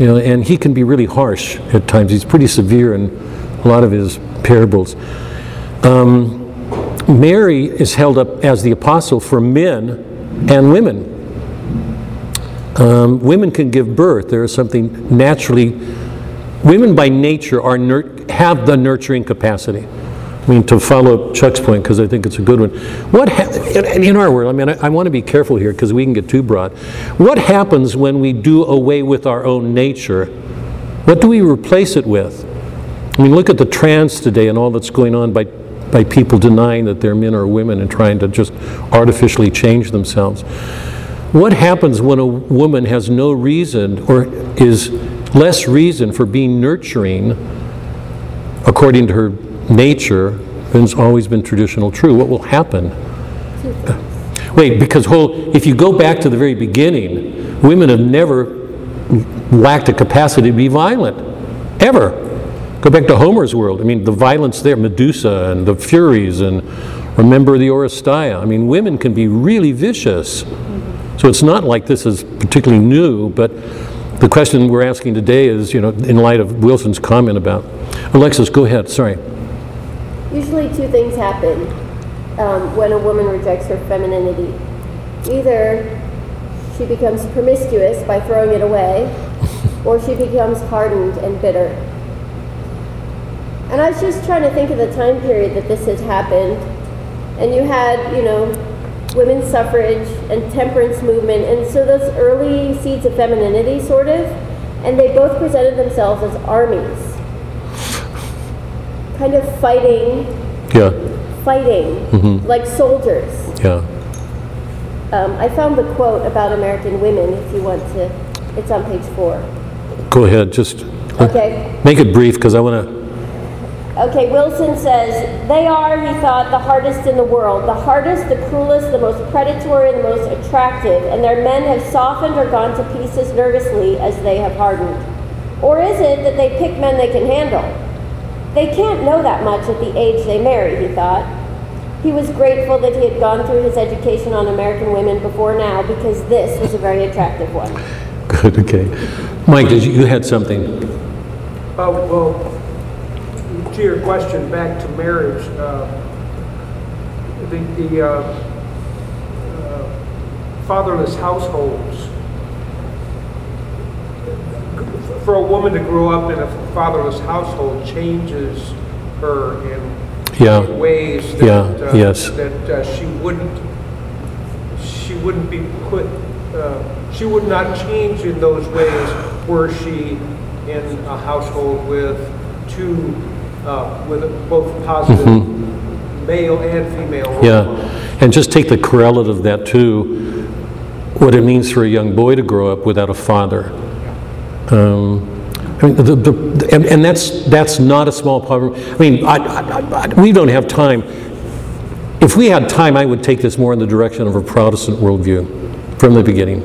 you know, and he can be really harsh at times. He's pretty severe in a lot of his parables. Mary is held up as the apostle for men and women. Women can give birth. There is something naturally. Women by nature are have the nurturing capacity. I mean, to follow Chuck's point, because I think it's a good one. What in our world? I mean, I want to be careful here because we can get too broad. What happens when we do away with our own nature? What do we replace it with? I mean, look at the trans today and all that's going on by people denying that they're men or women and trying to just artificially change themselves. What happens when a woman has no reason or is less reason for being nurturing according to her nature than has always been traditional true? What will happen? Wait, because if you go back to the very beginning, women have never lacked a capacity to be violent, ever. Go back to Homer's world. I mean, the violence there, Medusa and the Furies, and remember the Oresteia. I mean, women can be really vicious. Mm-hmm. So it's not like this is particularly new, but the question we're asking today is, you know, in light of Wilson's comment about. Alexis, go ahead, sorry. Usually two things happen when a woman rejects her femininity. Either she becomes promiscuous by throwing it away, or she becomes hardened and bitter. And I was just trying to think of the time period that this had happened. And you had, you know, women's suffrage and temperance movement. And so those early seeds of femininity, sort of. And they both presented themselves as armies. Kind of fighting. Yeah. Fighting. Mm-hmm. Like soldiers. Yeah. I found the quote about American women, if you want to. It's on page 4. Go ahead, just make it brief because I want to... Okay, Wilson says, they are, he thought, the hardest in the world. The hardest, the cruelest, the most predatory, and the most attractive, and their men have softened or gone to pieces nervously as they have hardened. Or is it that they pick men they can handle? They can't know that much at the age they marry, he thought. He was grateful that he had gone through his education on American women before now because this was a very attractive one. Good, okay. Mike, did you had something? Well, to your question, back to marriage, the fatherless households, for a woman to grow up in a fatherless household changes her in ways that she wouldn't. She wouldn't be put. She would not change in those ways were she in a household with two, with both positive male and female. Yeah, and just take the correlate of that too. What it means for a young boy to grow up without a father. I mean, and that's not a small problem. I mean, we don't have time. If we had time, I would take this more in the direction of a Protestant worldview from the beginning,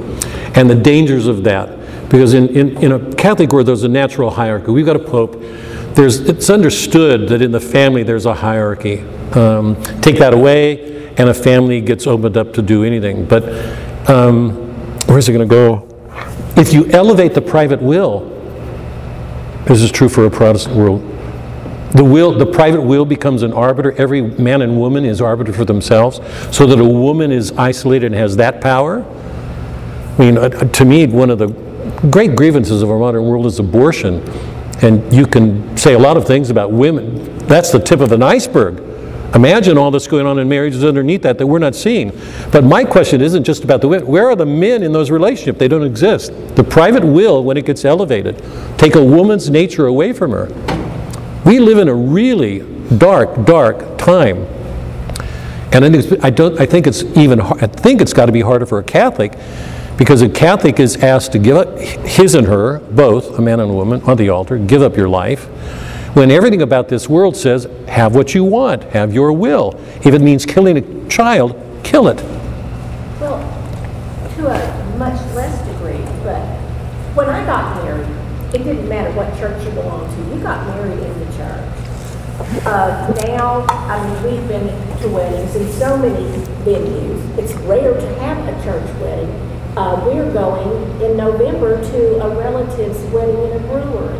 and the dangers of that. Because in a Catholic world, there's a natural hierarchy. We've got a pope. It's understood that in the family there's a hierarchy. Take that away, and a family gets opened up to do anything. But where's it going to go? If you elevate the private will, this is true for a Protestant world, the private will becomes an arbiter. Every man and woman is arbiter for themselves, so that a woman is isolated and has that power. I mean, to me, one of the great grievances of our modern world is abortion. And you can say a lot of things about women. That's the tip of an iceberg. Imagine all that's going on in marriages underneath that we're not seeing. But my question isn't just about the women. Where are the men in those relationships? They don't exist. The private will, when it gets elevated, take a woman's nature away from her. We live in a really dark, dark time. And I think it's got to be harder for a Catholic, because a Catholic is asked to give up his and her, both, a man and a woman, on the altar, give up your life, when everything about this world says, have what you want, have your will. If it means killing a child, kill it. Well, to a much less degree, but when I got married, it didn't matter what church you belonged to. You got married in the church. Now, I mean, we've been to weddings in so many venues. It's rare to have a church wedding. We're going in November to a relative's wedding in a brewery.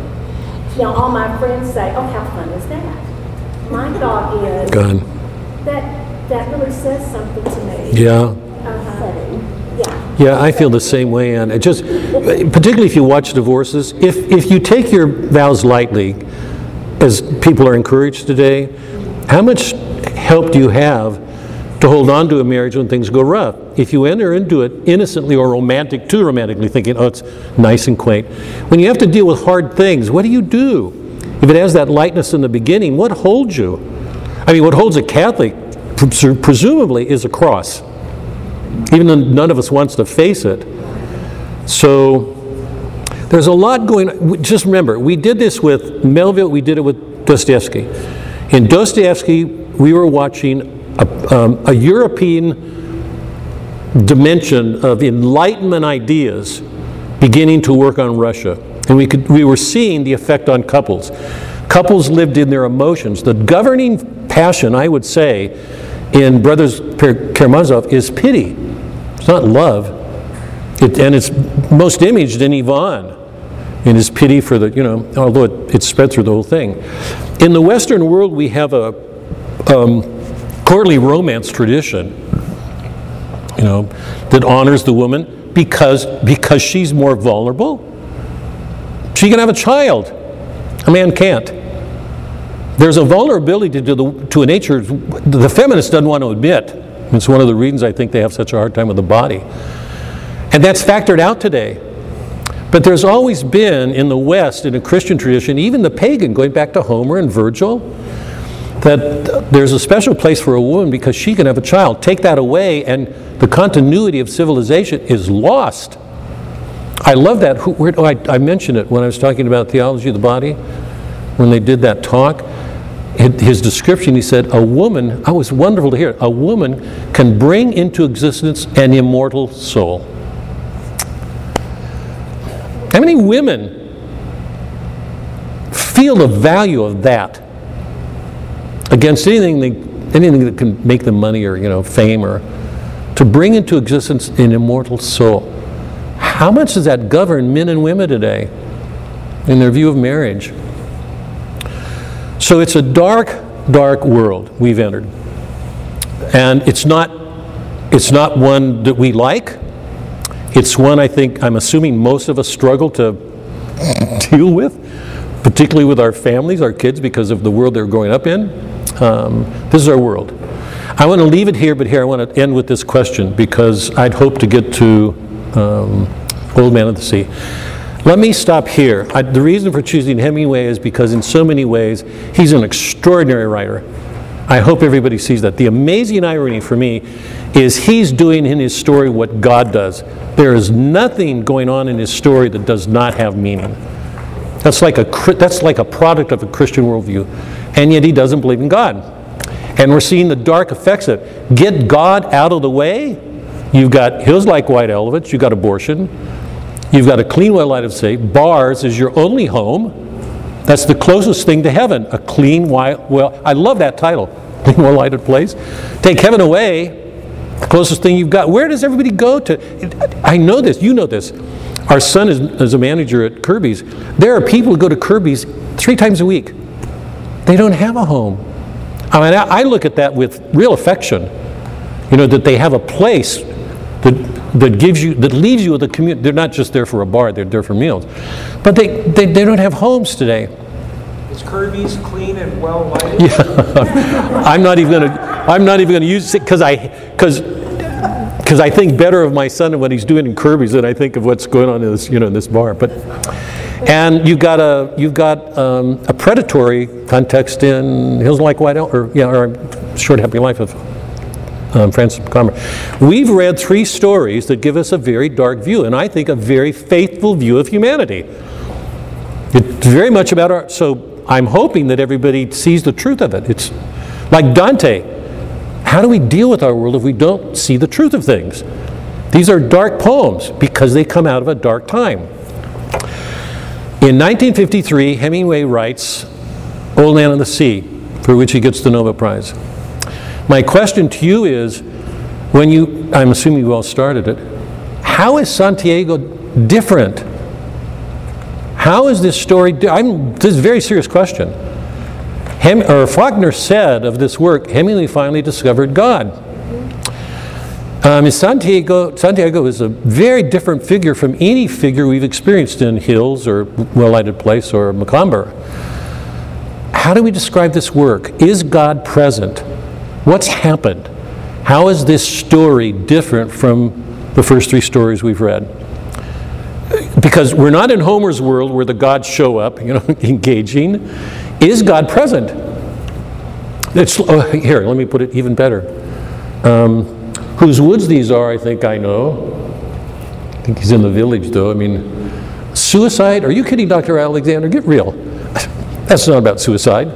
Now, all my friends say, oh, how fun is that? My thought is, that really says something to me. Yeah. Yeah, I feel the same way. And it just, particularly if you watch divorces, if you take your vows lightly, as people are encouraged today, how much help do you have to hold on to a marriage when things go rough? If you enter into it innocently or too romantically, thinking, oh, it's nice and quaint. When you have to deal with hard things, what do you do? If it has that lightness in the beginning, what holds you? I mean, what holds a Catholic, presumably, is a cross. Even though none of us wants to face it. So, there's a lot going on. Just remember, we did this with Melville, we did it with Dostoevsky. In Dostoevsky, we were watching a European dimension of Enlightenment ideas beginning to work on Russia. And we were seeing the effect on couples. Couples lived in their emotions. The governing passion, I would say, in Brothers Karamazov is pity. It's not love. And it's most imaged in Ivan, in his pity for the, although it spread through the whole thing. In the Western world, we have a courtly romance tradition, that honors the woman because she's more vulnerable. She can have a child. A man can't. There's a vulnerability to a nature the feminist doesn't want to admit. It's one of the reasons I think they have such a hard time with the body. And that's factored out today. But there's always been, in the West, in a Christian tradition, even the pagan, going back to Homer and Virgil, that there's a special place for a woman because she can have a child. Take that away and the continuity of civilization is lost. I love that. I mentioned it when I was talking about theology of the body, when they did that talk. His description, he said, a woman, oh, it's wonderful to hear, a woman can bring into existence an immortal soul. How many women feel the value of that against anything that can make them money or, fame, or to bring into existence an immortal soul? How much does that govern men and women today in their view of marriage? So it's a dark, dark world we've entered. And it's not one that we like. It's one I'm assuming most of us struggle to deal with, particularly with our families, our kids, because of the world they're growing up in. This is our world. I want to leave it here, but I want to end with this question, because I'd hope to get to Old Man of the Sea. Let me stop here. The reason for choosing Hemingway is because in so many ways, he's an extraordinary writer. I hope everybody sees that. The amazing irony for me is he's doing in his story what God does. There is nothing going on in his story that does not have meaning. That's like a product of a Christian worldview. And yet he doesn't believe in God. And we're seeing the dark effects of it. Get God out of the way. You've got Hills Like White Elephants. You've got abortion. You've got a clean, well lighted place. Bars is your only home. That's the closest thing to heaven. A clean, well, I love that title. Clean, well lighted place. Take heaven away. Closest thing you've got. Where does everybody go to? I know this. You know this. Our son is a manager at Kirby's. There are people who go to Kirby's 3 times a week. They don't have a home. I mean, I look at that with real affection. That they have a place that leaves you with a community. They're not just there for a bar, they're there for meals. But they don't have homes today. Is Kirby's clean and well lighted? Yeah. I'm not even gonna use it because I think better of my son and what he's doing in Kirby's than I think of what's going on in this, in this bar. But and you've got a predatory context in Hills Like White Elephants, or Short Happy Life of Francis. We've read 3 stories that give us a very dark view, and I think a very faithful view of humanity. It's very much about so I'm hoping that everybody sees the truth of it. It's like Dante. How do we deal with our world if we don't see the truth of things? These are dark poems because they come out of a dark time. In 1953, Hemingway writes Old Man of the Sea, for which he gets the Nobel Prize. My question to you is, I'm assuming you all started it, how is Santiago different? How is this story, this is a very serious question. Faulkner said of this work, Hemingway finally discovered God. Santiago is a very different figure from any figure we've experienced in Hills or Well Lighted Place or Macomber. How do we describe this work? Is God present? What's happened? How is this story different from the first 3 stories we've read? Because we're not in Homer's world where the gods show up, engaging. Is God present? Here, let me put it even better. Whose woods these are, I think I know. I think he's in the village, though. I mean, suicide? Are you kidding, Dr. Alexander? Get real. That's not about suicide.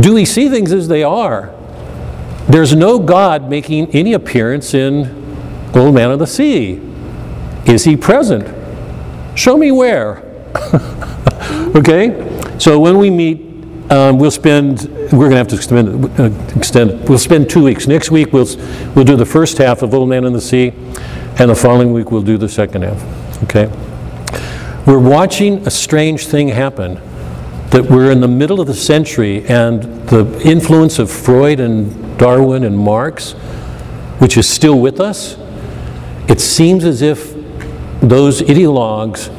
Do we see things as they are? There's no God making any appearance in Old Man of the Sea. Is he present? Show me where. Okay? So when we meet, we'll spend 2 weeks. Next week we'll do the first half of Old Man and the Sea, and the following week we'll do the second half. Okay? We're watching a strange thing happen, that we're in the middle of the century, and the influence of Freud and Darwin and Marx, which is still with us, it seems as if those ideologues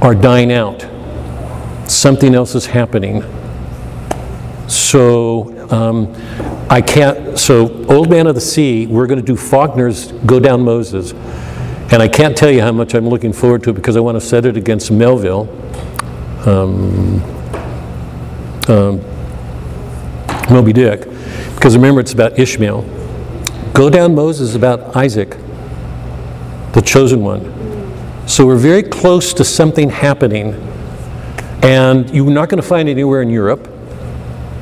are dying out. Something else is happening. So Old Man of the Sea, we're going to do Faulkner's Go Down Moses. And I can't tell you how much I'm looking forward to it, because I want to set it against Melville. Moby Dick, because remember it's about Ishmael. Go Down Moses is about Isaac. the chosen one. So we're very close to something happening, and you're not going to find anywhere in Europe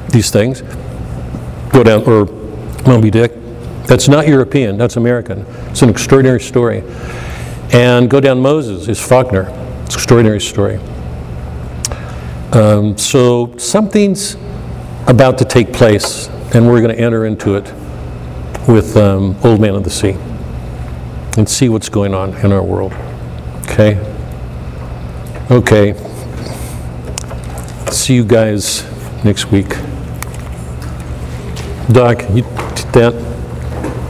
these things. Go down, or Moby Dick. That's not European, that's American. It's an extraordinary story. And Go Down Moses is Faulkner. It's an extraordinary story. So something's about to take place, and we're going to enter into it with Old Man of the Sea and see what's going on in our world. Okay? Okay. See you guys next week. Doc, you did that?